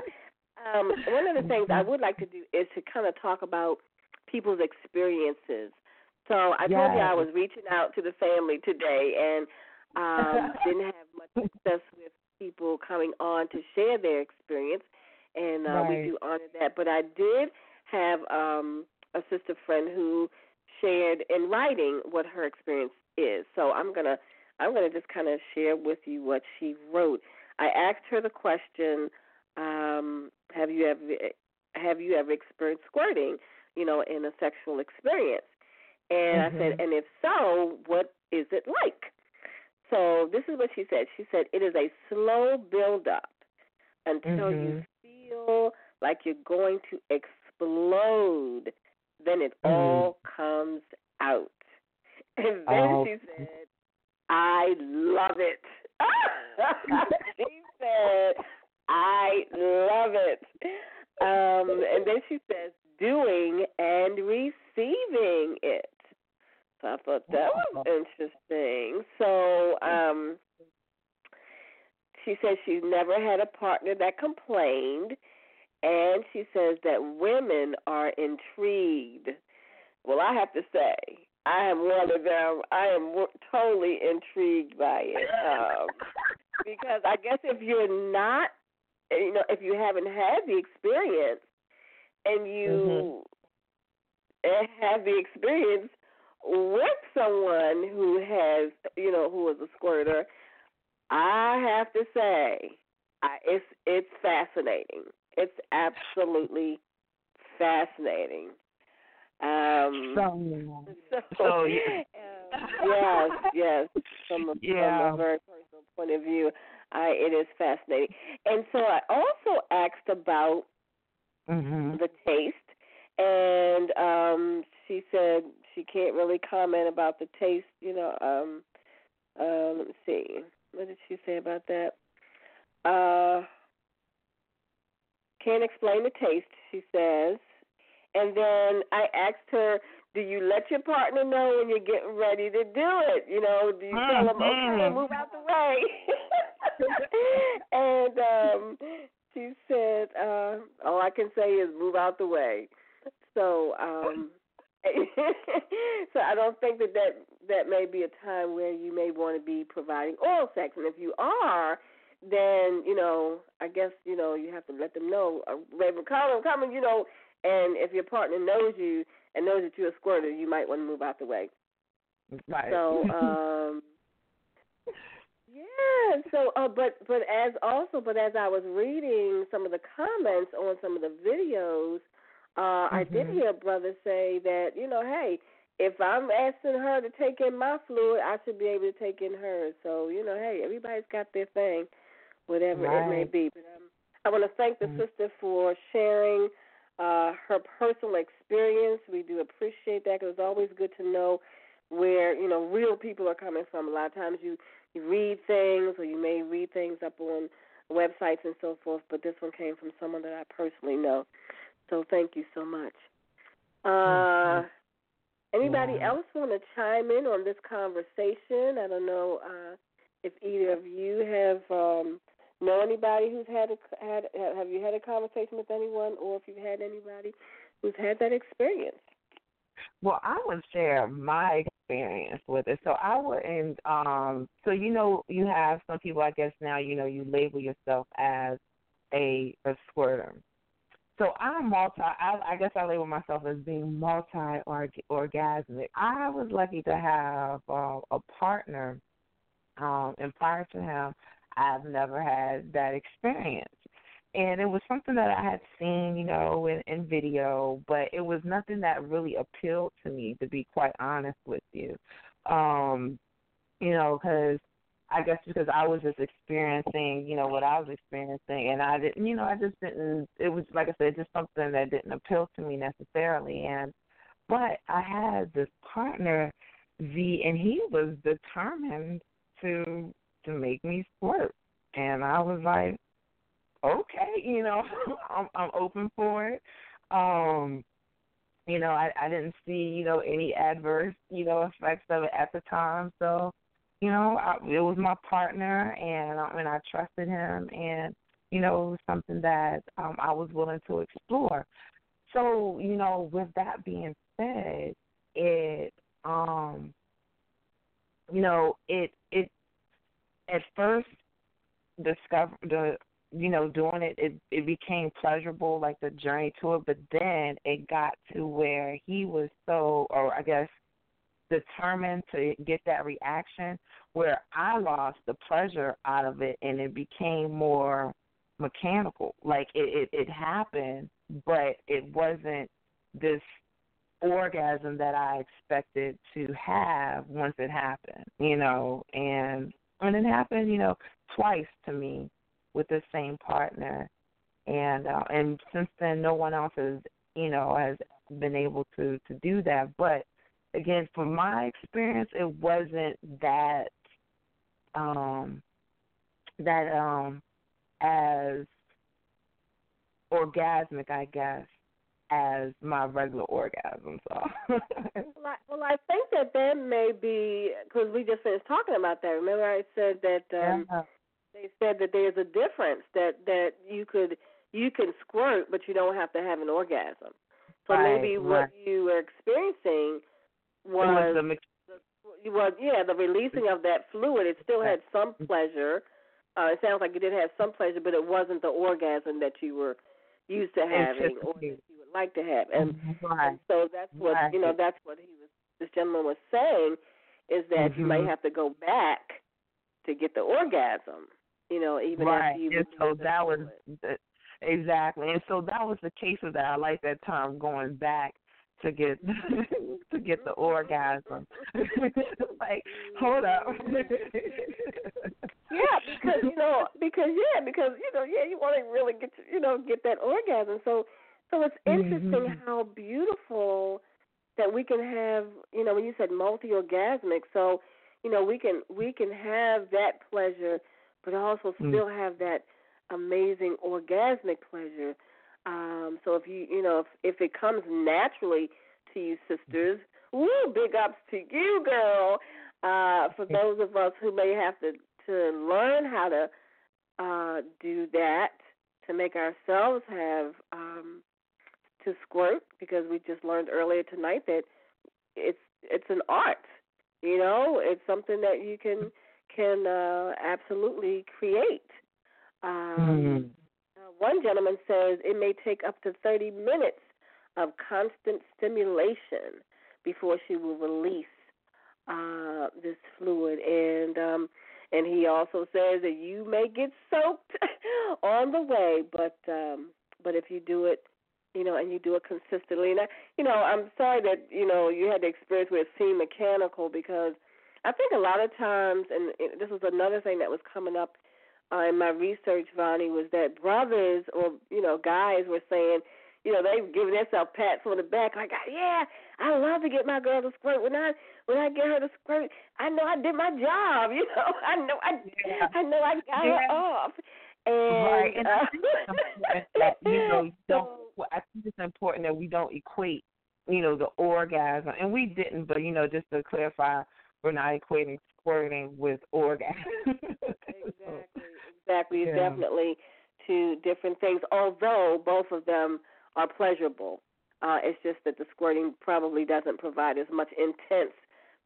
One of the things I would like to do is to kind of talk about people's experiences. So I told you I was reaching out to the family today and didn't have much success with people coming on to share their experience, and we do honor that. But I did have a sister friend who shared in writing what her experience is. So I'm gonna just kind of share with you what she wrote. I asked her the question, have you ever experienced squirting, in a sexual experience? And I said, and if so, what is it like? So this is what she said. She said, it is a slow build-up until you feel like you're going to explode. Then it all comes out. And then she said, I love it. She said, I love it. And then she says, doing and receiving it. So I thought that was interesting. So she says she's never had a partner that complained, and she says that women are intrigued. Well, I have to say, I am one of them. I am totally intrigued by it because I guess if you're not, if you haven't had the experience and you have the experience with someone who has, who is a squirter, I have to say, it's fascinating. It's absolutely fascinating. Yes. From a very personal point of view, it is fascinating. And so I also asked about the taste, and she said she can't really comment about the taste. Let me see. What did she say about that? Can't explain the taste, she says. And then I asked her, do you let your partner know when you're getting ready to do it? Do you tell them, okay, move out the way? And she said, all I can say is move out the way. So so I don't think that may be a time where you may want to be providing oral sex. And if you are, then, I guess, you have to let them know, baby, I'm coming, and if your partner knows you and knows that you're a squirter, you might want to move out the way. Right. So, yeah, so, but as I was reading some of the comments on some of the videos, I did hear a brother say that, hey, if I'm asking her to take in my fluid, I should be able to take in hers. So, hey, everybody's got their thing, whatever it may be. But I want to thank the sister for sharing her personal experience. We do appreciate that, because it's always good to know where, real people are coming from. A lot of times you read things, or you may read things up on websites and so forth, but this one came from someone that I personally know. So thank you so much. Anybody else want to chime in on this conversation? I don't know if either of you know anybody who's have you had a conversation with anyone, or if you've had anybody who's had that experience? Well, I would share my experience with it. So I wouldn't, you have some people, I guess now, you label yourself as a squirter. So I'm I label myself as being multi-orgasmic. I was lucky to have a partner, and prior to him, I've never had that experience. And it was something that I had seen, in video, but it was nothing that really appealed to me, to be quite honest with you. Because I was just experiencing, what I was experiencing, and I didn't, I just didn't, it was, like I said, just something that didn't appeal to me necessarily. But I had this partner, Z, and he was determined to make me squirt. And I was like, okay, you know, I'm open for it. You know, I didn't see, you know, any adverse, you know, effects of it at the time. So, you know, it was my partner, and I trusted him, and, you know, it was something that I was willing to explore. So, you know, with that being said, it, you know, it at first doing it, it became pleasurable, like the journey to it, but then it got to where he was so, or I guess, determined to get that reaction where I lost the pleasure out of it, and it became more mechanical. Like it happened, but it wasn't this orgasm that I expected to have once it happened, you know, and it happened, you know, twice to me with the same partner, and since then no one else has, you know, has been able to do that. But again, from my experience, it wasn't that as orgasmic, I guess, as my regular orgasm. So. Well, I think that may be, because we just finished talking about that. Remember I said that they said that there's a difference, that you can squirt, but you don't have to have an orgasm. So maybe what you were experiencing was the releasing of that fluid. It still had some pleasure. It sounds like it did have some pleasure, but it wasn't the orgasm that you were used to having or that you would like to have. And so that's what, you know, that's what this gentleman was saying, is that you may have to go back to get the orgasm, you know, even after you. Exactly. And so that was the case of that. I like that term, going back to get the orgasm. Like, hold up. because you want to really get that orgasm. So it's interesting how beautiful that we can have, you know, when you said multi-orgasmic, so, you know, we can have that pleasure, but also still have that amazing orgasmic pleasure. So if you know if it comes naturally to you, sisters, woo, big ups to you, girl. For those of us who may have to learn how to do that to make ourselves have to squirt, because we just learned earlier tonight that it's an art. You know, it's something that you can absolutely create. One gentleman says it may take up to 30 minutes of constant stimulation before she will release this fluid. And he also says that you may get soaked on the way, but if you do it, you know, and you do it consistently. And, I'm sorry that, you know, you had the experience where it seemed mechanical, because I think a lot of times, and this was another thing that was coming up in my research, Vonnie, was that brothers or, you know, guys were saying, you know, they were giving themselves pats on the back, like, yeah, I love to get my girl to squirt. When I get her to squirt, I know I did my job, you know. I know I got her off. And I think it's important that we don't equate, you know, the orgasm. And we didn't, but, you know, just to clarify, we're not equating squirting with orgasm. Exactly, yeah. Definitely two different things, although both of them are pleasurable. It's just that the squirting probably doesn't provide as much intense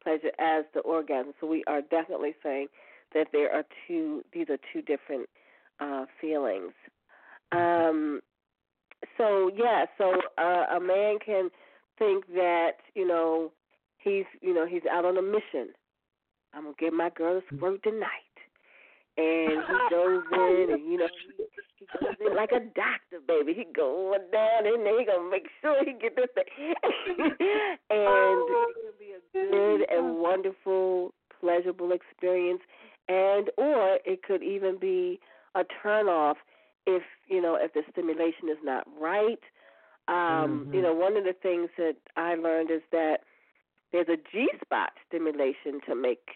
pleasure as the orgasm. So we are definitely saying that these are two different feelings. So a man can think that, you know, he's out on a mission. I'm going to get my girl to squirt tonight. And he goes in, and, you know, he goes in like a doctor, baby. He goes down in there. He gonna make sure he get this thing. And it'll be a good and wonderful, pleasurable experience. And or it could even be a turnoff if, you know, if the stimulation is not right. You know, one of the things that I learned is that there's a G-spot stimulation to make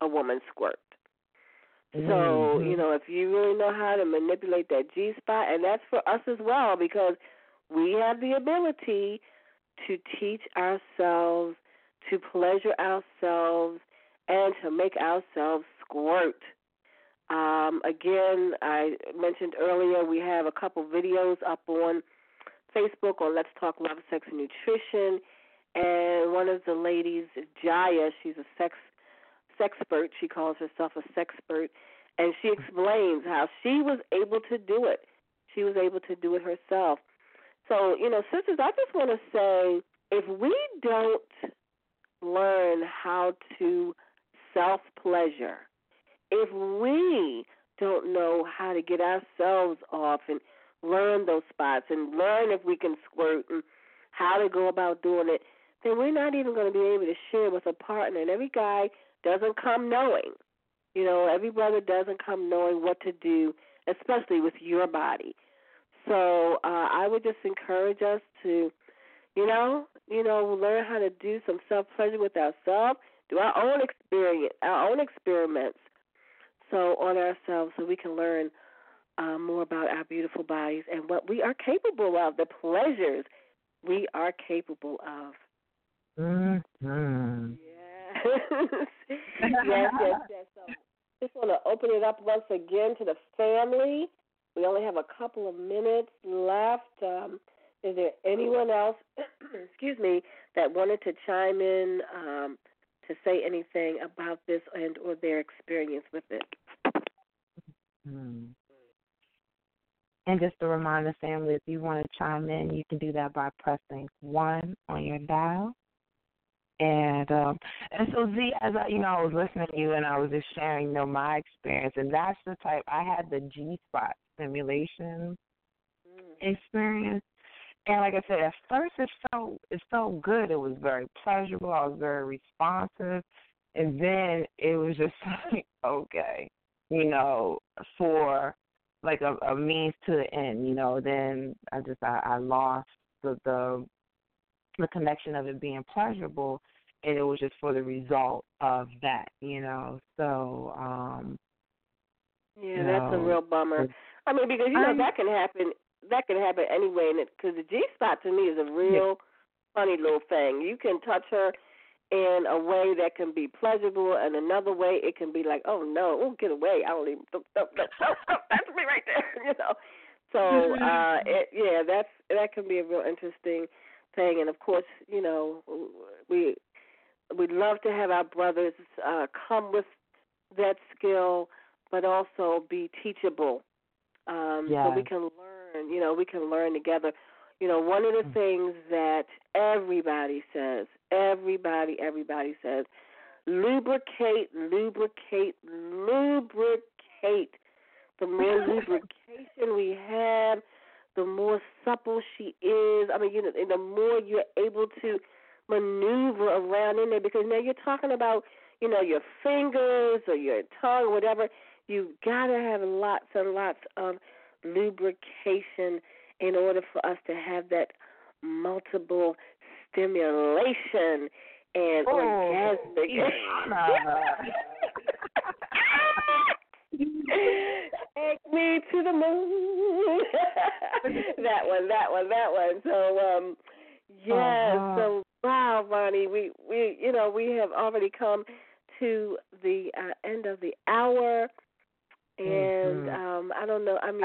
a woman squirt. So, you know, if you really know how to manipulate that G-spot, and that's for us as well, because we have the ability to teach ourselves, to pleasure ourselves, and to make ourselves squirt. Again, I mentioned earlier we have a couple videos up on Facebook on Let's Talk Love, Sex and Nutrition, and one of the ladies, Jaya, she's a sexpert. She calls herself a sexpert, and she explains how she was able to do it. She was able to do it herself. So, you know, sisters, I just want to say if we don't learn how to self-pleasure, if we don't know how to get ourselves off and learn those spots and learn if we can squirt and how to go about doing it, then we're not even going to be able to share with a partner. And every guy doesn't come knowing. You know, every brother doesn't come knowing what to do, especially with your body. So I would just encourage us to, you know, learn how to do some self-pleasure with ourselves, do our own experience, our own experiments, so on ourselves, so we can learn more about our beautiful bodies and what we are capable of, the pleasures we are capable of. Mm-hmm. Yes. So just want to open it up once again to the family. We only have a couple of minutes left. Is there anyone else, excuse me, that wanted to chime in to say anything about this and or their experience with it? And just to remind the family, if you want to chime in, you can do that by pressing 1 on your dial. And so, Z, as I was listening to you and I was just sharing, my experience, and that's the type, I had the G-spot stimulation experience. And like I said, at first it felt good. It was very pleasurable. I was very responsive. And then it was just like, okay, for like a means to an end, then I lost the connection of it being pleasurable, and it was just for the result of that, So, that's a real bummer. I mean, because, that can happen anyway, because the G-spot to me is a real funny little thing. You can touch her in a way that can be pleasurable, and another way it can be like, oh, no, we'll get away. I don't even, that's me right there, So, that can be a real interesting thing. And of course, we'd love to have our brothers come with that skill, but also be teachable, so we can learn. We can learn together. One of the things that everybody says, lubricate. The more lubrication we have, the more supple she is. I mean, and the more you're able to maneuver around in there, because now you're talking about, your fingers or your tongue, whatever. You got to have lots and lots of lubrication in order for us to have that multiple stimulation and orgasmic. Take me to the moon. That one. So, So, wow, Vonnie, we have already come to the end of the hour, and I don't know. I mean,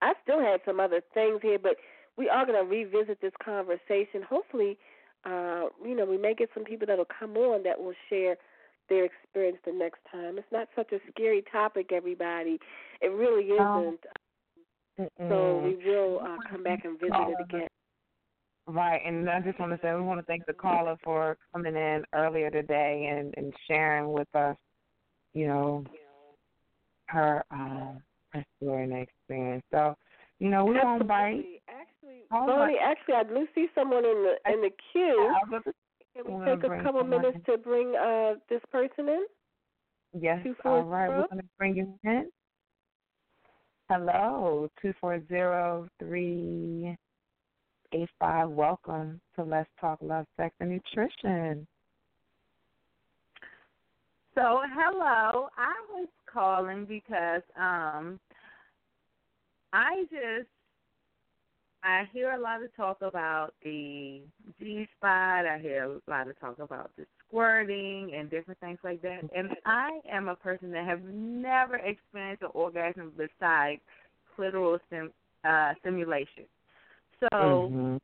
I still had some other things here, but we are going to revisit this conversation. Hopefully, we may get some people that will come on that will share their experience the next time. It's not such a scary topic, everybody. It really isn't. So we will come back and visit it again. Right, and I just want to say we want to thank the caller for coming in earlier today and sharing with us, her story and experience. So, we won't bite. Actually, I do see someone in the queue. Can we take a couple minutes to bring this person in? Yes, all right. We're going to bring you in. Hello, 240-385. Welcome to Let's Talk Love, Sex, and Nutrition. So, hello. I was calling because I hear a lot of talk about the G-spot. I hear a lot of talk about the squirting and different things like that. And I am a person that have never experienced an orgasm besides clitoral stimulation. So,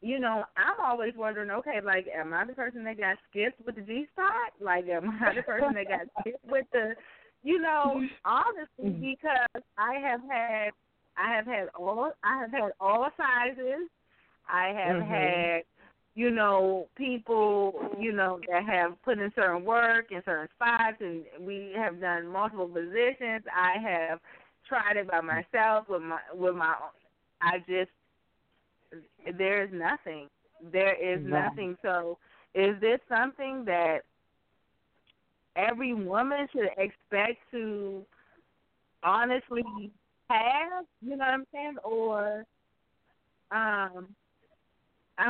you know, I'm always wondering, okay, like, am I the person that got skipped with the G-spot? Like, am I the person that got skipped with the, you know, honestly, because I have had all sizes. I have had, you know, people, you know, that have put in certain work and certain spots, and we have done multiple positions. I have tried it by myself with my own. There is nothing. There is nothing. So is this something that every woman should expect to honestly have? You know what I'm saying? Or, I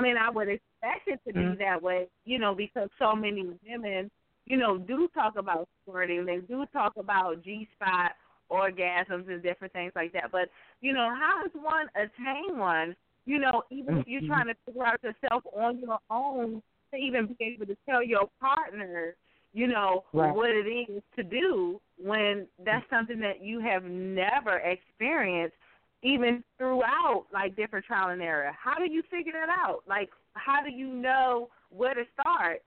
mean, I would expect it to be that way, you know, because so many women, you know, do talk about squirting. They do talk about G-spot orgasms and different things like that. But, you know, how does one attain one? You know, even if you're trying to figure out yourself on your own, to even be able to tell your partner, you know, what it is to do when that's something that you have never experienced, even throughout, like, different trial and error. How do you figure that out? Like, how do you know where to start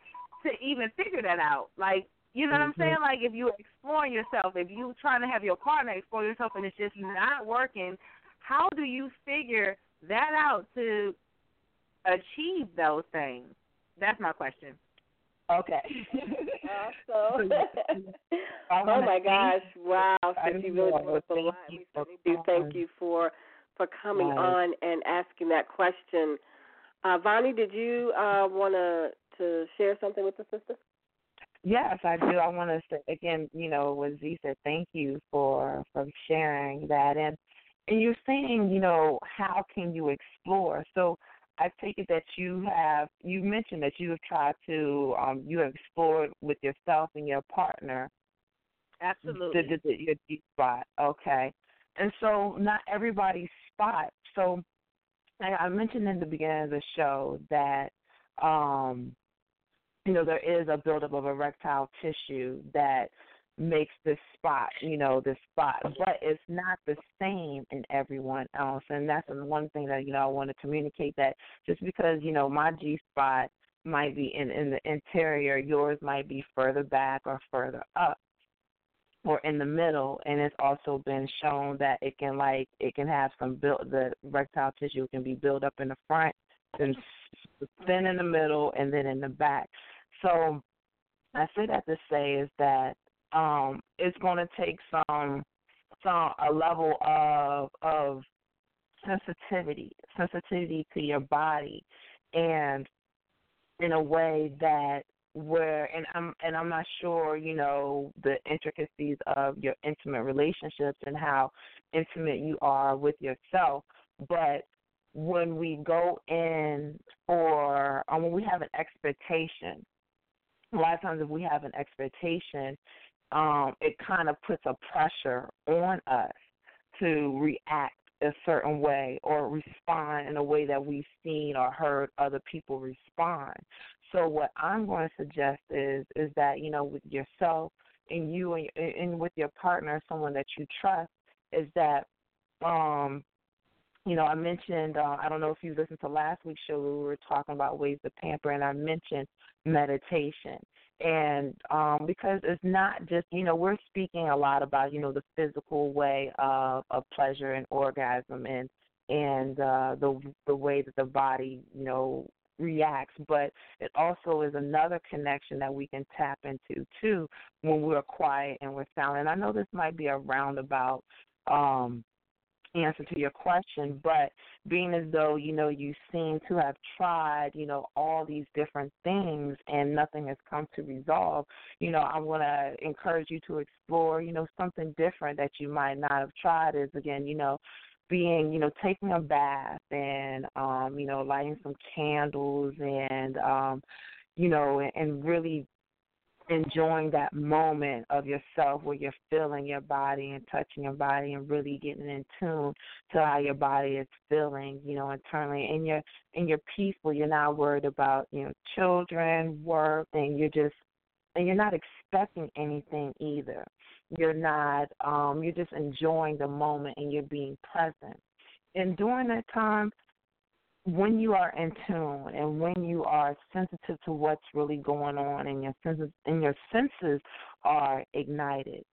to even figure that out? Like, you know what I'm saying? Like, if you explore yourself, if you're trying to have your partner explore yourself and it's just not working, how do you figure that out to achieve those things? That's my question. Okay. So, oh my gosh! Wow, since you really brought up a lot, we certainly do thank you for coming on and asking that question. Vonnie, did you want to share something with the sister? Yes, I do. I want to say again, you know, what Z said. Thank you for sharing that. And you're saying, you know, how can you explore? So I take it that you mentioned that you have tried to, you have explored with yourself and your partner. Absolutely. Your G spot. Okay. And so not everybody's spot. So I mentioned in the beginning of the show that, you know, there is a buildup of erectile tissue that makes this spot, you know, this spot, but it's not the same in everyone else. And that's the one thing that, you know, I want to communicate, that just because, you know, my G spot might be in the interior, yours might be further back or further up or in the middle. And it's also been shown that it can have some build, the erectile tissue can be built up in the front and then in the middle and then in the back. So I say that to say is that it's going to take a level of sensitivity to your body, and in a way that I'm not sure, you know, the intricacies of your intimate relationships and how intimate you are with yourself, but when we go in for, when we have an expectation, a lot of times if we have an expectation, it kind of puts a pressure on us to react a certain way or respond in a way that we've seen or heard other people respond. So what I'm going to suggest is that, you know, with yourself and you and with your partner, someone that you trust, is that, you know, I mentioned, I don't know if you listened to last week's show, we were talking about ways to pamper, and I mentioned meditation. And because it's not just, you know, we're speaking a lot about, you know, the physical way of pleasure and orgasm and the way that the body, you know, reacts. But it also is another connection that we can tap into, too, when we're quiet and we're silent. And I know this might be a roundabout answer to your question, but being as though, you know, you seem to have tried, you know, all these different things and nothing has come to resolve, you know, I want to encourage you to explore, you know, something different that you might not have tried is, again, you know, being, you know, taking a bath and, you know, lighting some candles and, you know, and really enjoying that moment of yourself where you're feeling your body and touching your body and really getting in tune to how your body is feeling, you know, internally. And you're peaceful. You're not worried about, you know, children, work, and you're not expecting anything either. You're not. You're just enjoying the moment and you're being present. And during that time, when you are in tune and when you are sensitive to what's really going on and your senses are ignited,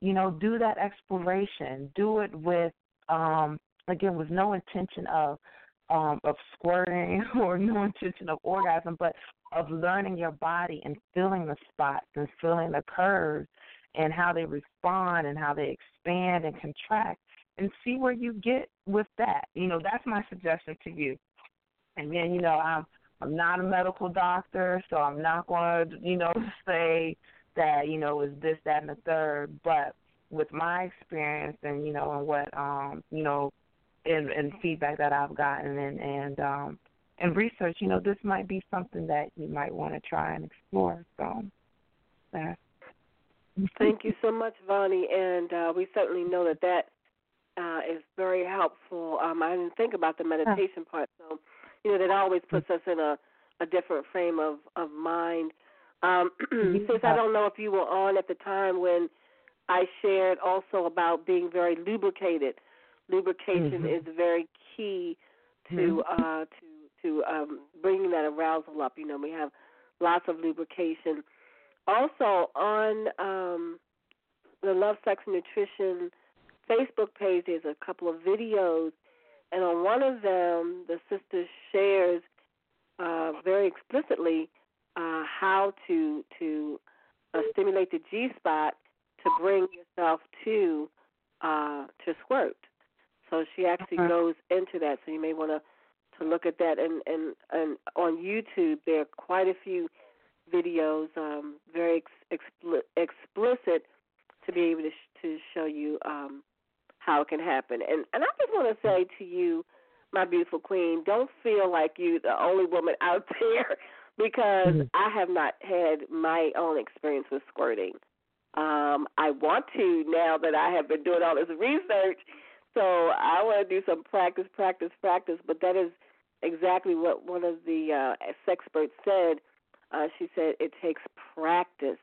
you know, do that exploration. Do it with, again, with no intention of squirting or no intention of orgasm, but of learning your body and feeling the spots and feeling the curves and how they respond and how they expand and contract and see where you get with that. You know, that's my suggestion to you. And then, you know, I'm not a medical doctor, so I'm not going to, you know, say that, you know, is this, that, and the third. But with my experience and, you know, and what, you know, and feedback that I've gotten and research, you know, this might be something that you might want to try and explore. So that's. Thank you so much, Vonnie. And we certainly know that is very helpful. I didn't think about the meditation part, so you know that always puts us in a different frame of mind. Since I don't know if you were on at the time when I shared also about being very lubricated. Lubrication is very key to bringing that arousal up. You know, we have lots of lubrication. Also on the Love, Sex, and Nutrition Facebook page, there's a couple of videos, and on one of them, the sister shares very explicitly how to stimulate the G spot to bring yourself to squirt. So she actually goes into that. So you may want to look at that. And on YouTube, there are quite a few videos, very explicit, to be able to show you. How it can happen. And I just want to say to you, my beautiful queen, don't feel like you're the only woman out there, because I have not had my own experience with squirting. I want to now that I have been doing all this research, so I want to do some practice, but that is exactly what one of the sexperts said. She said it takes practice.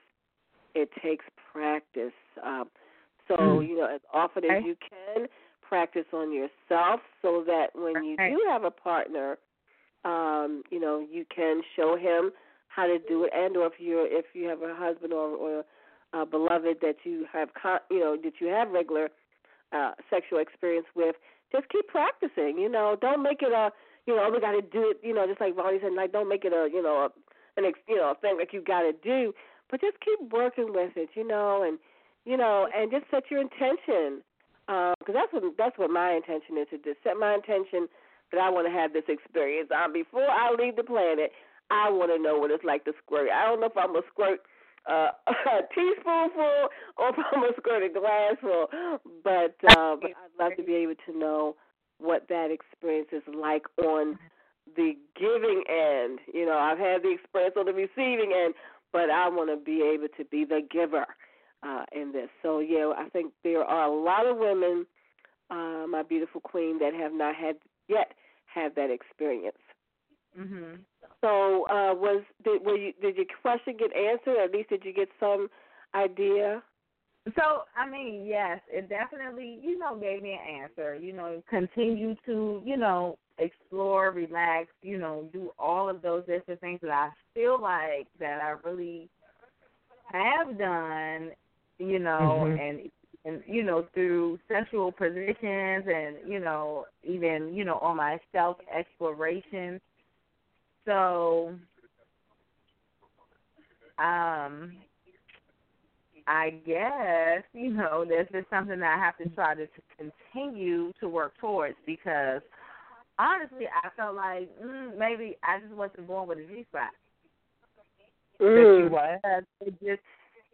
So, you know, as often as you can, practice on yourself so that when you do have a partner, you know, you can show him how to do it. And or if you have a husband or a beloved that you have, you know, that you have regular sexual experience with, just keep practicing. You know, don't make it a, you know, we got to do it, you know, just like Vonnie said, like, don't make it a, you know, a thing that you got to do. But just keep working with it, you know, and just set your intention, because that's what my intention is to do. Set my intention that I want to have this experience. Before I leave the planet, I want to know what it's like to squirt. I don't know if I'm going to squirt a teaspoonful or if I'm going to squirt a glassful, but I'd love to be able to know what that experience is like on the giving end. You know, I've had the experience on the receiving end, but I want to be able to be the giver. In this. So, yeah, I think there are a lot of women, my beautiful queen, that have not yet had that experience. Mm-hmm. So did your question get answered, or at least did you get some idea? So, I mean, yes, it definitely, you know, gave me an answer. You know, continue to, you know, explore, relax, you know, do all of those different things that I feel like that I really have done. You know, and you know, through sexual positions and, you know, even, you know, on my self-exploration. So, I guess, you know, this is something that I have to try to continue to work towards, because, honestly, I felt like maybe I just wasn't born with a G-spot.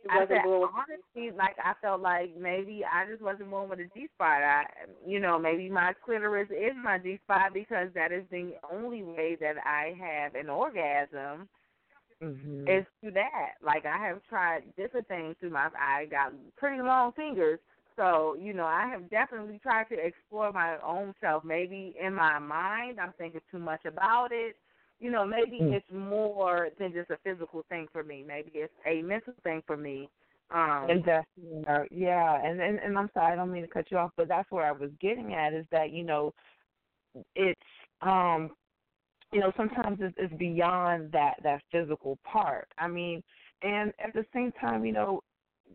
I felt like maybe I just wasn't born with a G-spot. You know, maybe my clitoris is my G-spot, because that is the only way that I have an orgasm Mm-hmm. It's to that. Like, I have tried different things through my, I got pretty long fingers. So, you know, I have definitely tried to explore my own self. Maybe in my mind, I'm thinking too much about it. You know, maybe it's more than just a physical thing for me. Maybe it's a mental thing for me. And I'm sorry, I don't mean to cut you off, but that's where I was getting at is that, you know, it's, you know, sometimes it's beyond that physical part. I mean, and at the same time, you know,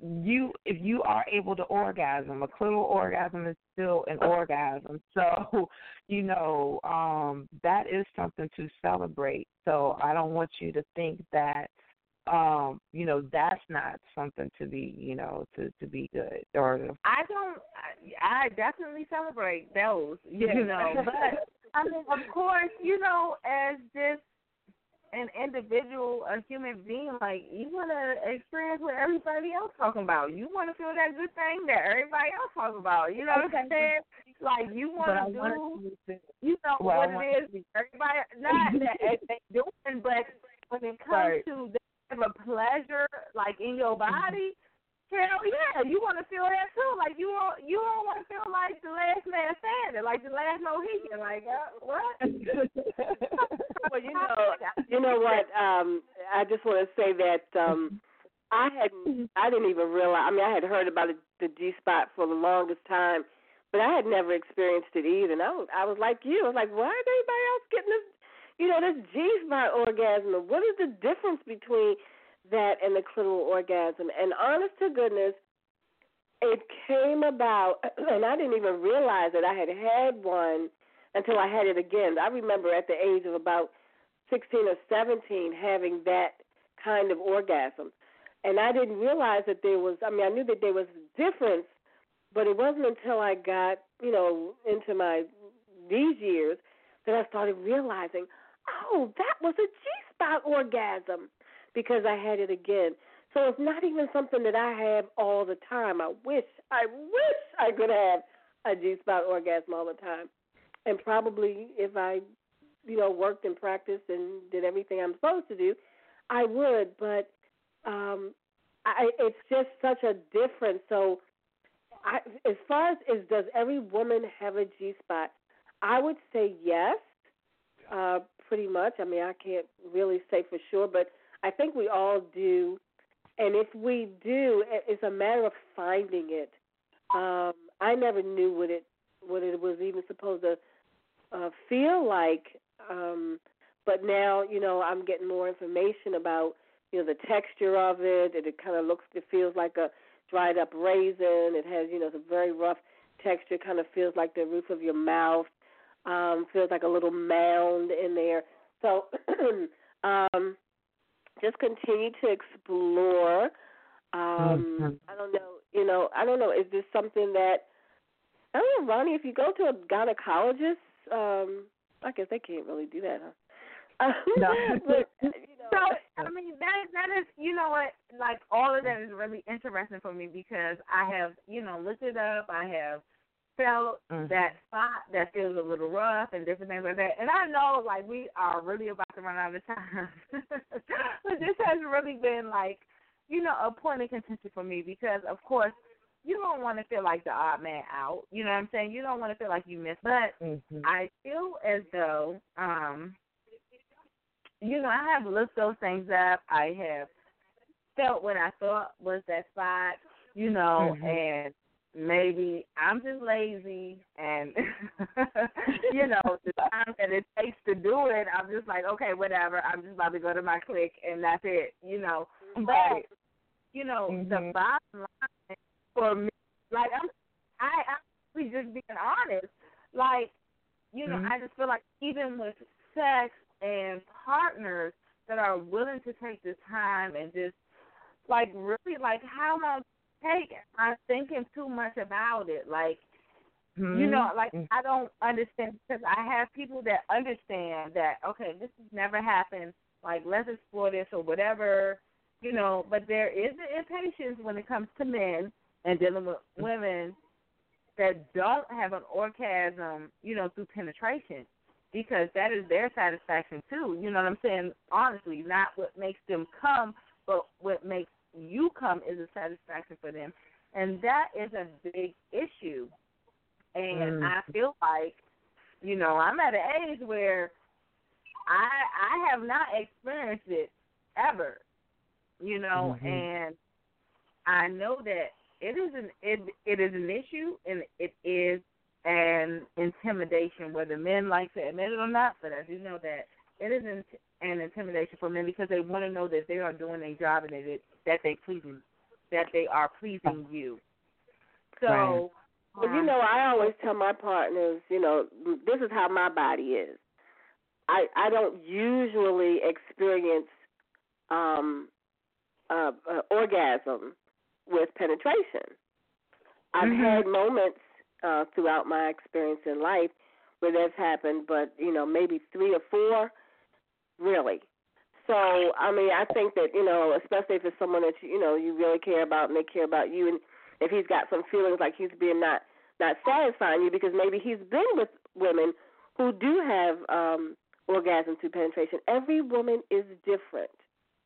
if you are able to orgasm, a clitoral orgasm is still an orgasm. So, you know, that is something to celebrate. So I don't want you to think that, you know, that's not something to be, you know, to be good. Or I definitely celebrate those, you know. But, I mean, of course, you know, as just an individual, a human being, like, you want to experience what everybody else talking about. You want to feel that good thing that everybody else talking about. You know what I'm saying? Like, you want to do, you know, well, what it is everybody not that they doing, but when it comes to the pleasure, like, in your body, hell yeah, you want to feel that too. Like, you don't want to feel like the last man standing, like the last Mohican. Like, what? Well, you know what? I just want to say that I didn't even realize. I mean, I had heard about the G spot for the longest time, but I had never experienced it either. And I was like you. I was like, why is anybody else getting this? You know, this G spot orgasm. What is the difference between that and the clitoral orgasm? And honest to goodness, it came about, and I didn't even realize that I had had one until I had it again. I remember at the age of about 16 or 17 having that kind of orgasm. And I didn't realize that there was, I mean, I knew that there was a difference, but it wasn't until I got, you know, into these years that I started realizing, oh, that was a G-spot orgasm, because I had it again. So it's not even something that I have all the time. I wish I could have a G-spot orgasm all the time. And probably if I, you know, worked and practiced and did everything I'm supposed to do, I would. But it's just such a difference. So as far as does every woman have a G-spot, I would say yes, pretty much. I mean, I can't really say for sure, but I think we all do, and if we do, it's a matter of finding it. I never knew what it was even supposed to feel like, but now, you know, I'm getting more information about, you know, the texture of it, and it feels like a dried up raisin. It has, you know, it's a very rough texture, kind of feels like the roof of your mouth, feels like a little mound in there. So, just continue to explore. I don't know, you know, is this something that, I don't know, Vonnie, if you go to a gynecologist, I guess they can't really do that, huh? No. But, you know. So, I mean, that is, you know what, like, all of that is really interesting for me because I have, you know, looked it up, I have felt that spot that feels a little rough and different things like that. And I know, like, we are really about to run out of time. But this has really been, like, you know, a point of contention for me because, of course, you don't want to feel like the odd man out. You know what I'm saying? You don't want to feel like you missed. But I feel as though, you know, I have looked those things up. I have felt what I thought was that spot, you know, and maybe I'm just lazy and, you know, the time that it takes to do it, I'm just like, okay, whatever, I'm just about to go to my click and that's it, you know. But, you know, the bottom line for me, like, I'm just being honest. Like, you know, I just feel like even with sex and partners that are willing to take the time and just, like, really, like, how long I'm thinking too much about it. Like, you know, like, I don't understand because I have people that understand that, okay, this has never happened. Like, let's explore this or whatever, you know. But there is an impatience when it comes to men and dealing with women that don't have an orgasm, you know, through penetration. because that is their satisfaction too. You know what I'm saying? Honestly, not what makes them come, but what makes you come is a satisfaction for them. And that is a big issue. And I feel like, you know, I'm at an age where I have not experienced it ever, you know, and I know that it is an issue, and it is an intimidation, whether men like to admit it or not, but I do know that it is an intimidation for men because they want to know that they are doing their job and that they are pleasing you. So, well, you know, I always tell my partners, you know, this is how my body is. I don't usually experience orgasm with penetration. I've had moments throughout my experience in life where that's happened, but, you know, maybe 3 or 4, really. So, I mean, I think that, you know, especially if it's someone that, you know, you really care about and they care about you, and if he's got some feelings like he's being not satisfying you, because maybe he's been with women who do have orgasm through penetration. Every woman is different.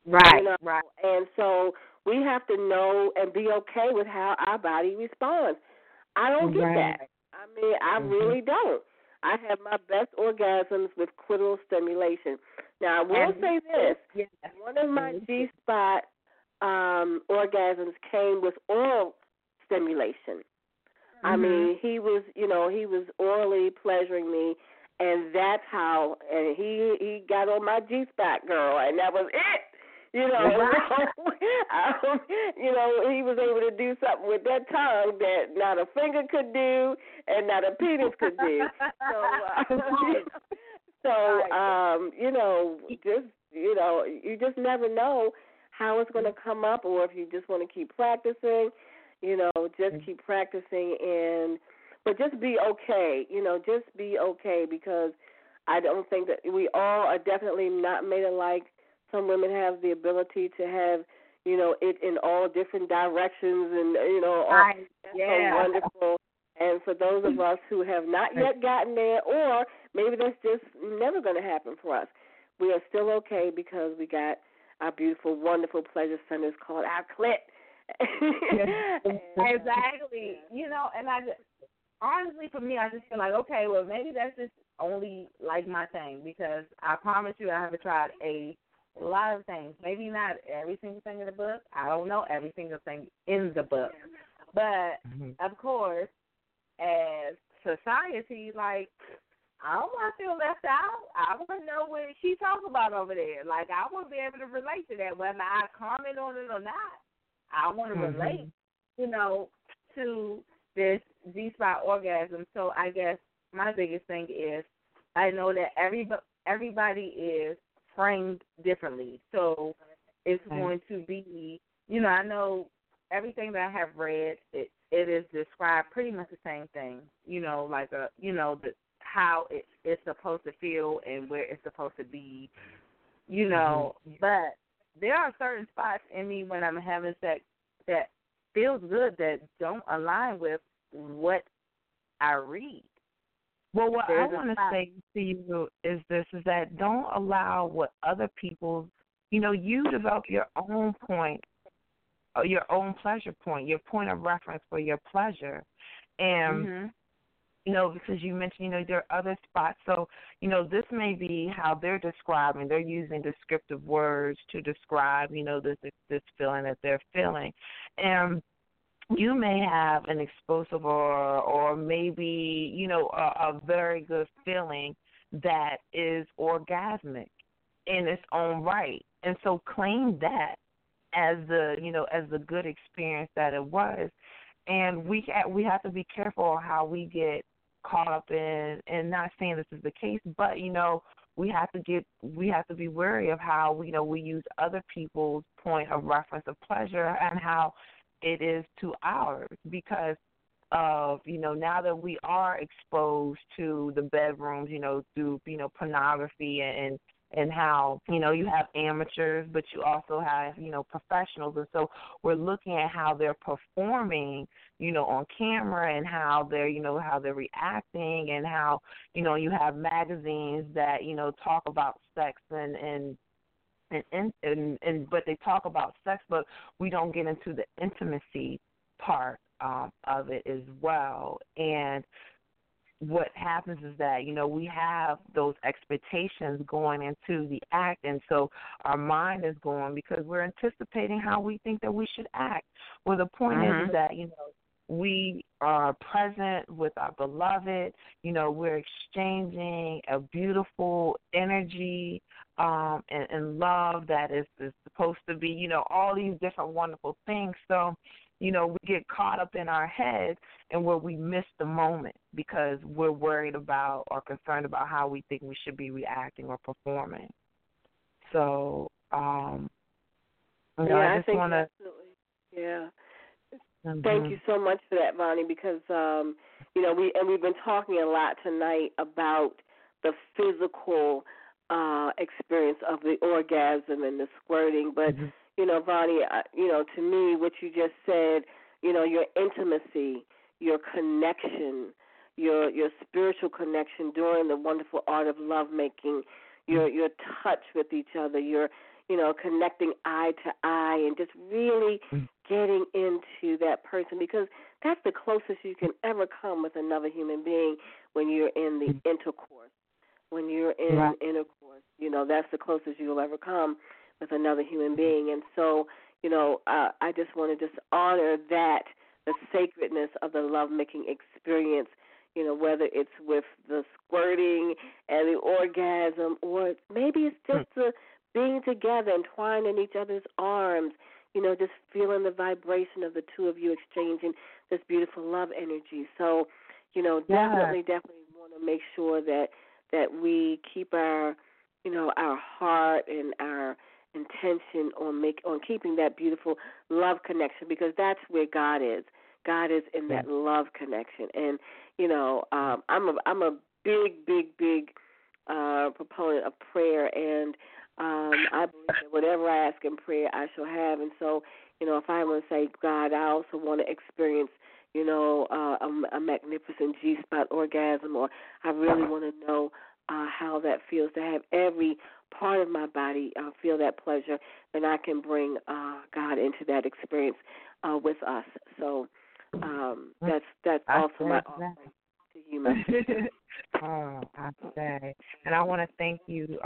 Right, you know? Right. And so we have to know and be okay with how our body responds. I don't get that. I mean, I really don't. I have my best orgasms with clitoral stimulation. Now, I will say this. Yes. One of my G-spot orgasms came with oral stimulation. Mm-hmm. I mean, he was orally pleasuring me, and that's how, and he got on my G-spot, girl, and that was it. You know, you know, he was able to do something with that tongue that not a finger could do and not a penis could do. So, you know, just, you know, you just never know how it's going to come up, or if you just want to keep practicing, you know, just keep practicing, but just be okay, you know, just be okay, because I don't think that we all are definitely not made alike. Some women have the ability to have, you know, it in all different directions, and, you know, so wonderful. And for those of us who have not yet gotten there, or maybe that's just never going to happen for us, we are still okay because we got our beautiful, wonderful pleasure center called our clit. Exactly. You know, and I just, honestly, for me, I just feel like, okay, well, maybe that's just only like my thing, because I promise you I haven't tried a lot of things. Maybe not every single thing in the book. I don't know every single thing in the book. But, of course, as society, like, I don't want to feel left out. I want to know what she talks about over there. Like, I want to be able to relate to that, whether I comment on it or not. I want to relate, you know, to this G-spot orgasm. So I guess my biggest thing is I know that everybody is framed differently. So it's going to be, you know, I know everything that I have read, it is described pretty much the same thing, you know, like, you know, how it's supposed to feel and where it's supposed to be, you know, but there are certain spots in me when I'm having sex that feels good that don't align with what I read. Well, what I want to say to you is this, is that don't allow what other people, you know, you develop your own point, your own pleasure point, your point of reference for your pleasure. And, you know, because you mentioned, you know, there are other spots. So, you know, this may be how they're describing. They're using descriptive words to describe, you know, this feeling that they're feeling. And you may have an explosive or maybe, you know, a very good feeling that is orgasmic in its own right. And so claim that as the, you know, as the good experience that it was. And we have to be careful how we get caught up in, and not saying this is the case, but, you know, we have to be wary of how, you know, we use other people's point of reference of pleasure and how it is to ours, because of, you know, now that we are exposed to the bedrooms, you know, through, you know, pornography and and how, you know, you have amateurs, but you also have, you know, professionals. And so we're looking at how they're performing, you know, on camera and how they're, you know, how they're reacting and how, you know, you have magazines that, you know, talk about sex and but they talk about sex, but we don't get into the intimacy part of it as well. And what happens is that, you know, we have those expectations going into the act, and so our mind is going because we're anticipating how we think that we should act. Well, the point is that, you know, we are present with our beloved. You know, we're exchanging a beautiful energy and love that is supposed to be, you know, all these different wonderful things. So, you know, we get caught up in our heads and where we miss the moment because we're worried about or concerned about how we think we should be reacting or performing. So, I just want to. Yeah. Thank you so much for that, Vonnie, because, you know, we've been talking a lot tonight about the physical experience of the orgasm and the squirting. But, you know, Vonnie, you know, to me, what you just said, you know, your intimacy, your connection, your spiritual connection during the wonderful art of lovemaking, your touch with each other, your, you know, connecting eye to eye and just really getting into that person, because that's the closest you can ever come with another human being when you're in the intercourse. When you're in intercourse, you know, that's the closest you'll ever come with another human being. And so, you know, I just want to just honor that, the sacredness of the lovemaking experience, you know, whether it's with the squirting and the orgasm, or maybe it's just the being together and entwined in each other's arms, you know, just feeling the vibration of the two of you exchanging this beautiful love energy. So, you know, definitely want to make sure that we keep our, you know, our heart and our intention on keeping that beautiful love connection, because that's where God is. God is in that love connection. And, you know, I'm a big proponent of prayer, and I believe that whatever I ask in prayer, I shall have. And so, you know, if I want to say, God, I also want to experience, you know, a magnificent G-spot orgasm, or I really want to know how that feels to have every part of my body feel that pleasure, then I can bring God into that experience with us. So that's also my offering to you, my sister. Oh, I say. And I want to thank you,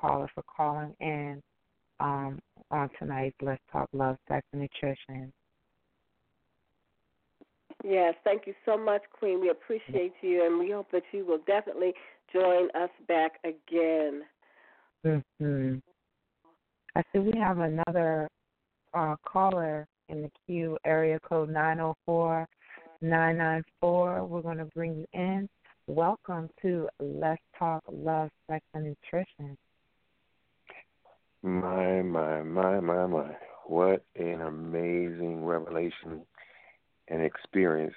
caller, for calling in on tonight's Let's Talk Love, Sex, and Nutrition. Yes, thank you so much, Queen. We appreciate you, and we hope that you will definitely join us back again. I see we have another caller in the queue, area code 904-994. We're going to bring you in. Welcome to Let's Talk Love, Sex, and Nutrition. My. What an amazing revelation and experience.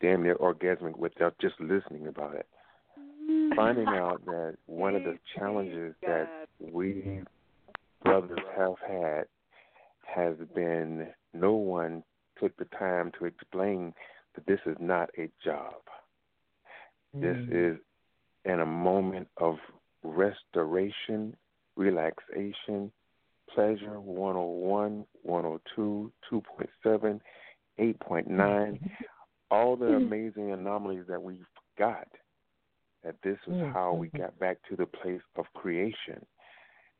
Damn near orgasmic without just listening about it. Finding out that one of the challenges that we brothers have had has been no one took the time to explain that this is not a job. This is in a moment of restoration, relaxation, pleasure, 101, 102, 2.7, 8.9, all the amazing anomalies that we've got, that this is how we got back to the place of creation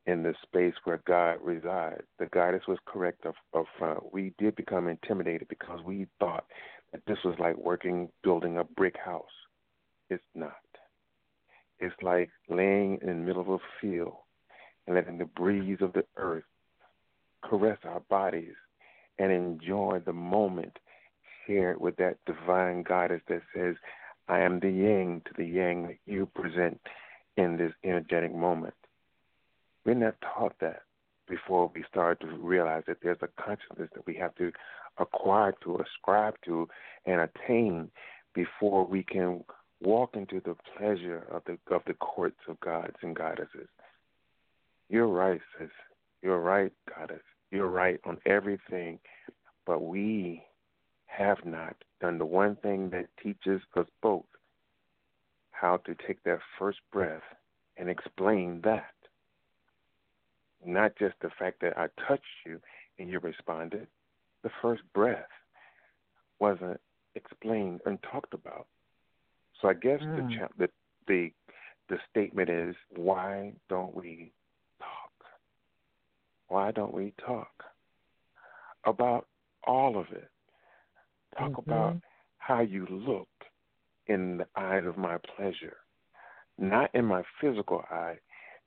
in the space where God resides. The guidance was correct up front. We did become intimidated because we thought that this was like building a brick house. It's not. It's like laying in the middle of a field and letting the breeze of the earth caress our bodies and enjoy the moment shared with that divine goddess that says, I am the yin to the yang that you present in this energetic moment. We're not taught that before we start to realize that there's a consciousness that we have to acquire to, ascribe to, and attain before we can walk into the pleasure of the courts of gods and goddesses. You're right, sis. You're right, goddess. You're right on everything. But we have not done the one thing that teaches us both how to take that first breath and explain that. Not just the fact that I touched you and you responded. The first breath wasn't explained and talked about. So I guess the statement is, why don't we talk? Why don't we talk about all of it? Talk about how you look in the eyes of my pleasure, not in my physical eye.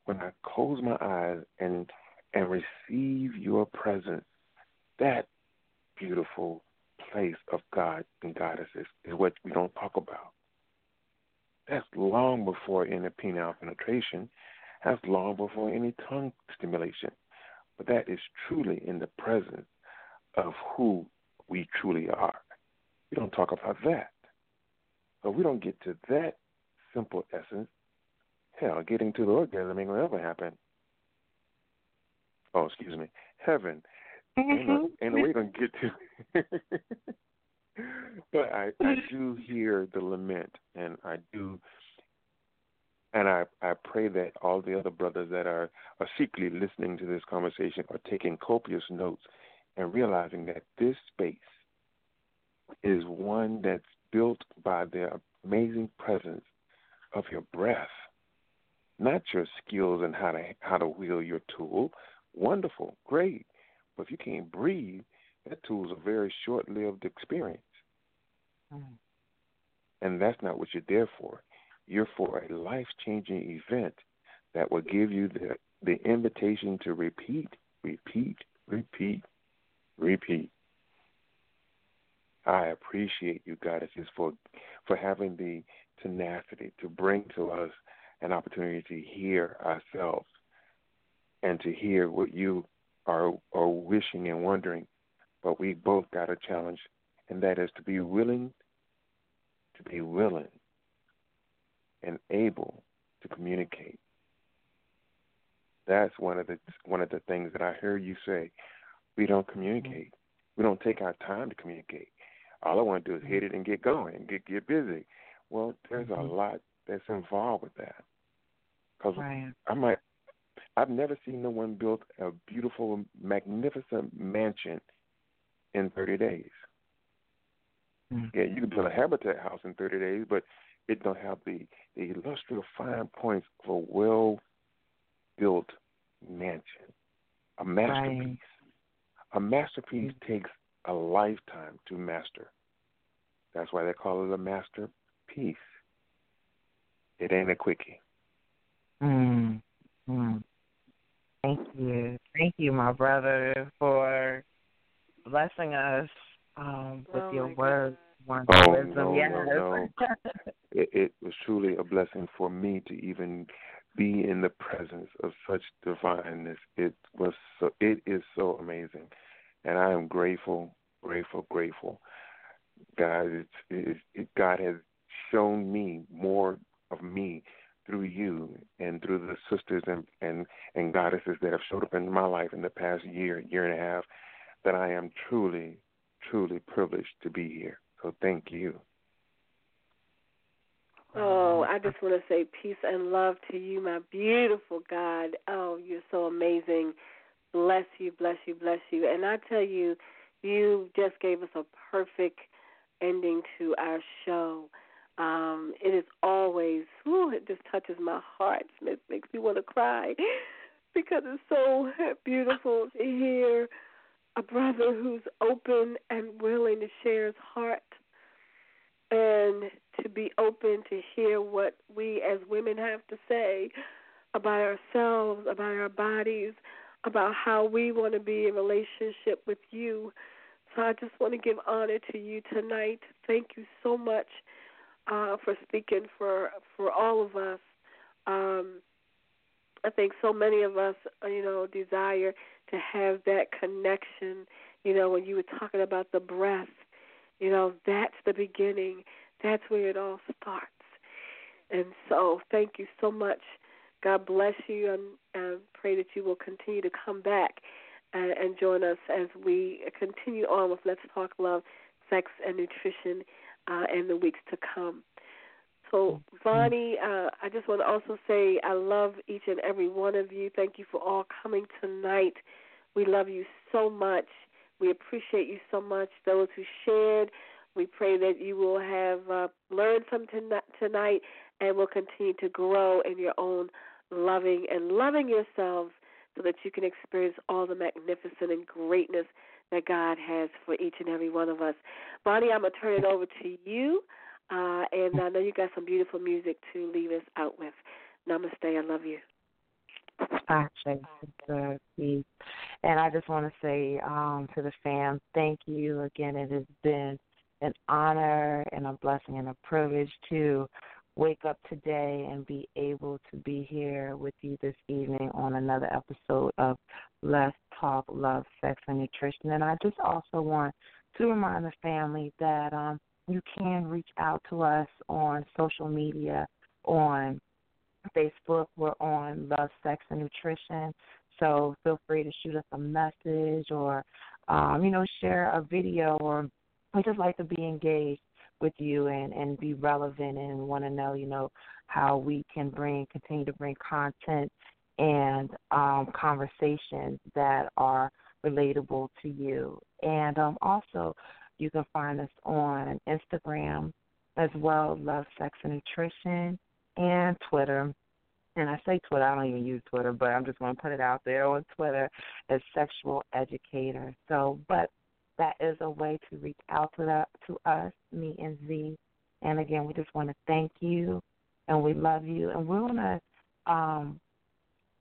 When I close my eyes and receive your presence, that beautiful place of God and goddesses is what we don't talk about. That's long before any penile penetration. That's long before any tongue stimulation. But that is truly in the presence of who we truly are. We don't talk about that. So we don't get to that simple essence. Hell, getting to the orgasm ain't going to ever happen. Oh, excuse me. Heaven. Ain't no way going to get to But I do hear the lament, and I do. And I pray that all the other brothers that are secretly listening to this conversation are taking copious notes and realizing that this space is one that's built by the amazing presence of your breath. Not your skills and how to wield your tool. Wonderful, great. But if you can't breathe, that tool's a very short-lived experience. And that's not what you're there for. You're for a life-changing event that will give you the invitation to repeat, repeat, repeat, repeat. I appreciate you goddesses for having the tenacity to bring to us an opportunity to hear ourselves and to hear what you are wishing and wondering. But we both got a challenge, and that is to be willing and able to communicate. That's one of the things that I hear you say. We don't communicate. We don't take our time to communicate. All I want to do is hit it and get going and get busy. Well, there's a lot that's involved with that. Because I've never seen no one build a beautiful, magnificent mansion in 30 days. Yeah, you can build a habitat house in 30 days, but it don't have the illustrative fine points of a well-built mansion, a masterpiece. A masterpiece takes a lifetime to master. That's why they call it a masterpiece. It ain't a quickie. Thank you, my brother, for blessing us with your words. No. It was truly a blessing for me to even be in the presence of such divineness. It is so amazing, and I am grateful. God, God has shown me more of me through you and through the sisters and goddesses that have showed up in my life in the past year and a half, that I am truly, truly privileged to be here. So thank you. Oh, I just want to say peace and love to you, my beautiful God. Oh, you're so amazing. Bless you, bless you, bless you. And I tell you, you just gave us a perfect ending to our show. It is always, it just touches my heart. It makes me want to cry because it's so beautiful to hear a brother who's open and willing to share his heart and to be open to hear what we as women have to say about ourselves, about our bodies, about how we want to be in relationship with you. So I just want to give honor to you tonight. Thank you so much for speaking for all of us. I think so many of us, desire to have that connection. When you were talking about the breath, that's the beginning. That's where it all starts. And so thank you so much. God bless you, and pray that you will continue to come back and join us as we continue on with Let's Talk Love, Sex, and Nutrition in the weeks to come. So, Vonnie, I just want to also say I love each and every one of you. Thank you for all coming tonight. We love you so much. We appreciate you so much. Those who shared, we pray that you will have learned something tonight and will continue to grow in your own loving and loving yourselves so that you can experience all the magnificent and greatness that God has for each and every one of us. Vonnie, I'm going to turn it over to you. And I know you got some beautiful music to leave us out with. Namaste. I love you. And I just want to say to the fam, thank you again. It has been an honor and a blessing and a privilege to wake up today and be able to be here with you this evening on another episode of Let's Talk Love, Sex, and Nutrition. And I just also want to remind the family that you can reach out to us on social media, on Facebook. We're on Love, Sex, and Nutrition. So feel free to shoot us a message or, share a video. Or we just like to be engaged with you and be relevant and want to know, how we can continue to bring content and conversations that are relatable to you. And also, you can find us on Instagram as well, Love, Sex, and Nutrition, and Twitter. And I say Twitter, I don't even use Twitter, but I'm just going to put it out there on Twitter as Sexual Educator. So, but that is a way to reach out to us, me and Z. And, again, we just want to thank you, and we love you. And we're going to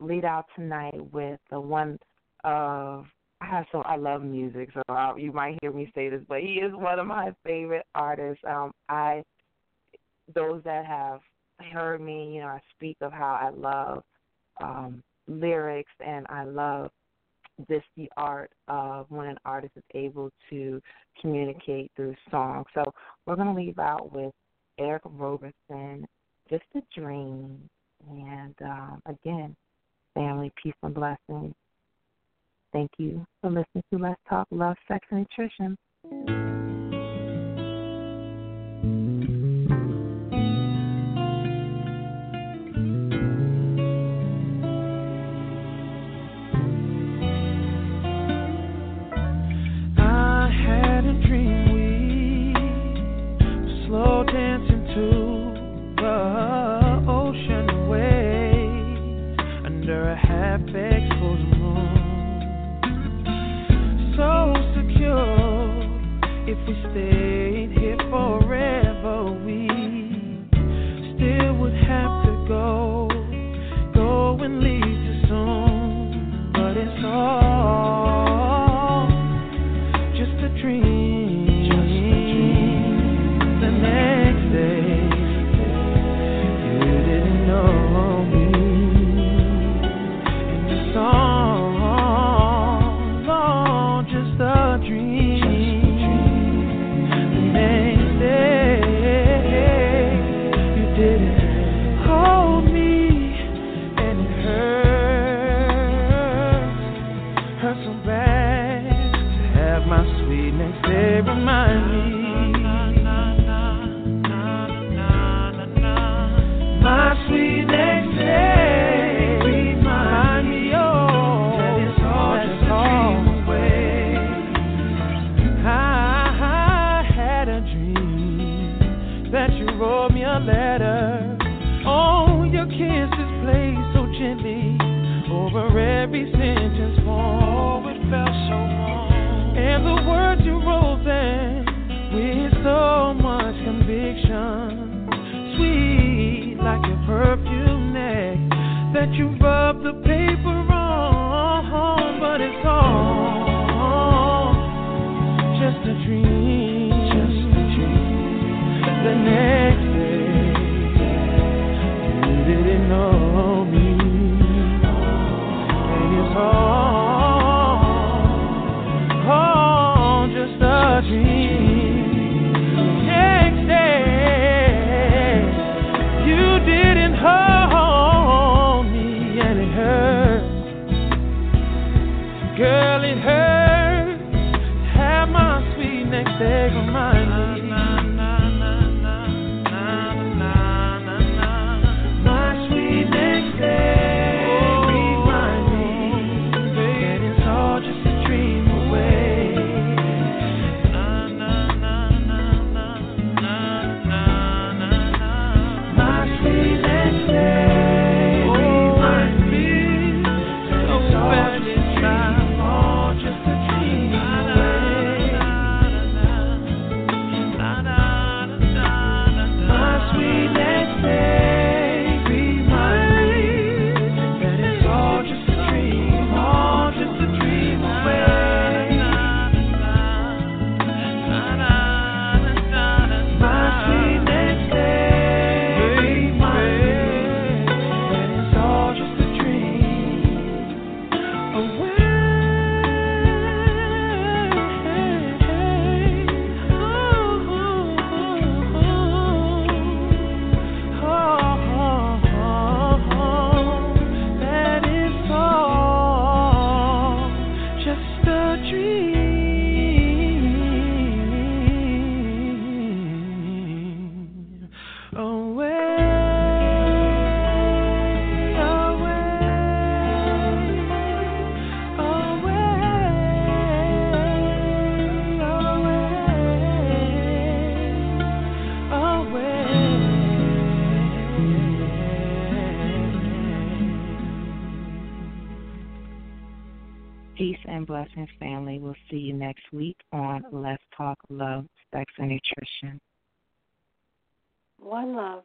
lead out tonight with the one of, I love music, so you might hear me say this, but he is one of my favorite artists. Those that have heard me, I speak of how I love lyrics, and I love the art of when an artist is able to communicate through song. So we're going to leave out with Eric Roberson, Just a Dream. And, again, family, peace and blessings. Thank you for listening to Let's Talk Love, Sex, and Nutrition. I had a dream we slow dancing into the ocean waves under a half-exposed moon. So secure, if we stayed here forever, we still would have to go and leave too soon, but it's all just a dream. The next day, you didn't know me, and the song you rub the paper on, but it's all just a dream. Just a dream. The next day, you didn't know me, and it's all just a dream. The next day, you. Peace and blessings, family. We'll see you next week on Let's Talk Love, Sex and Nutrition. One love.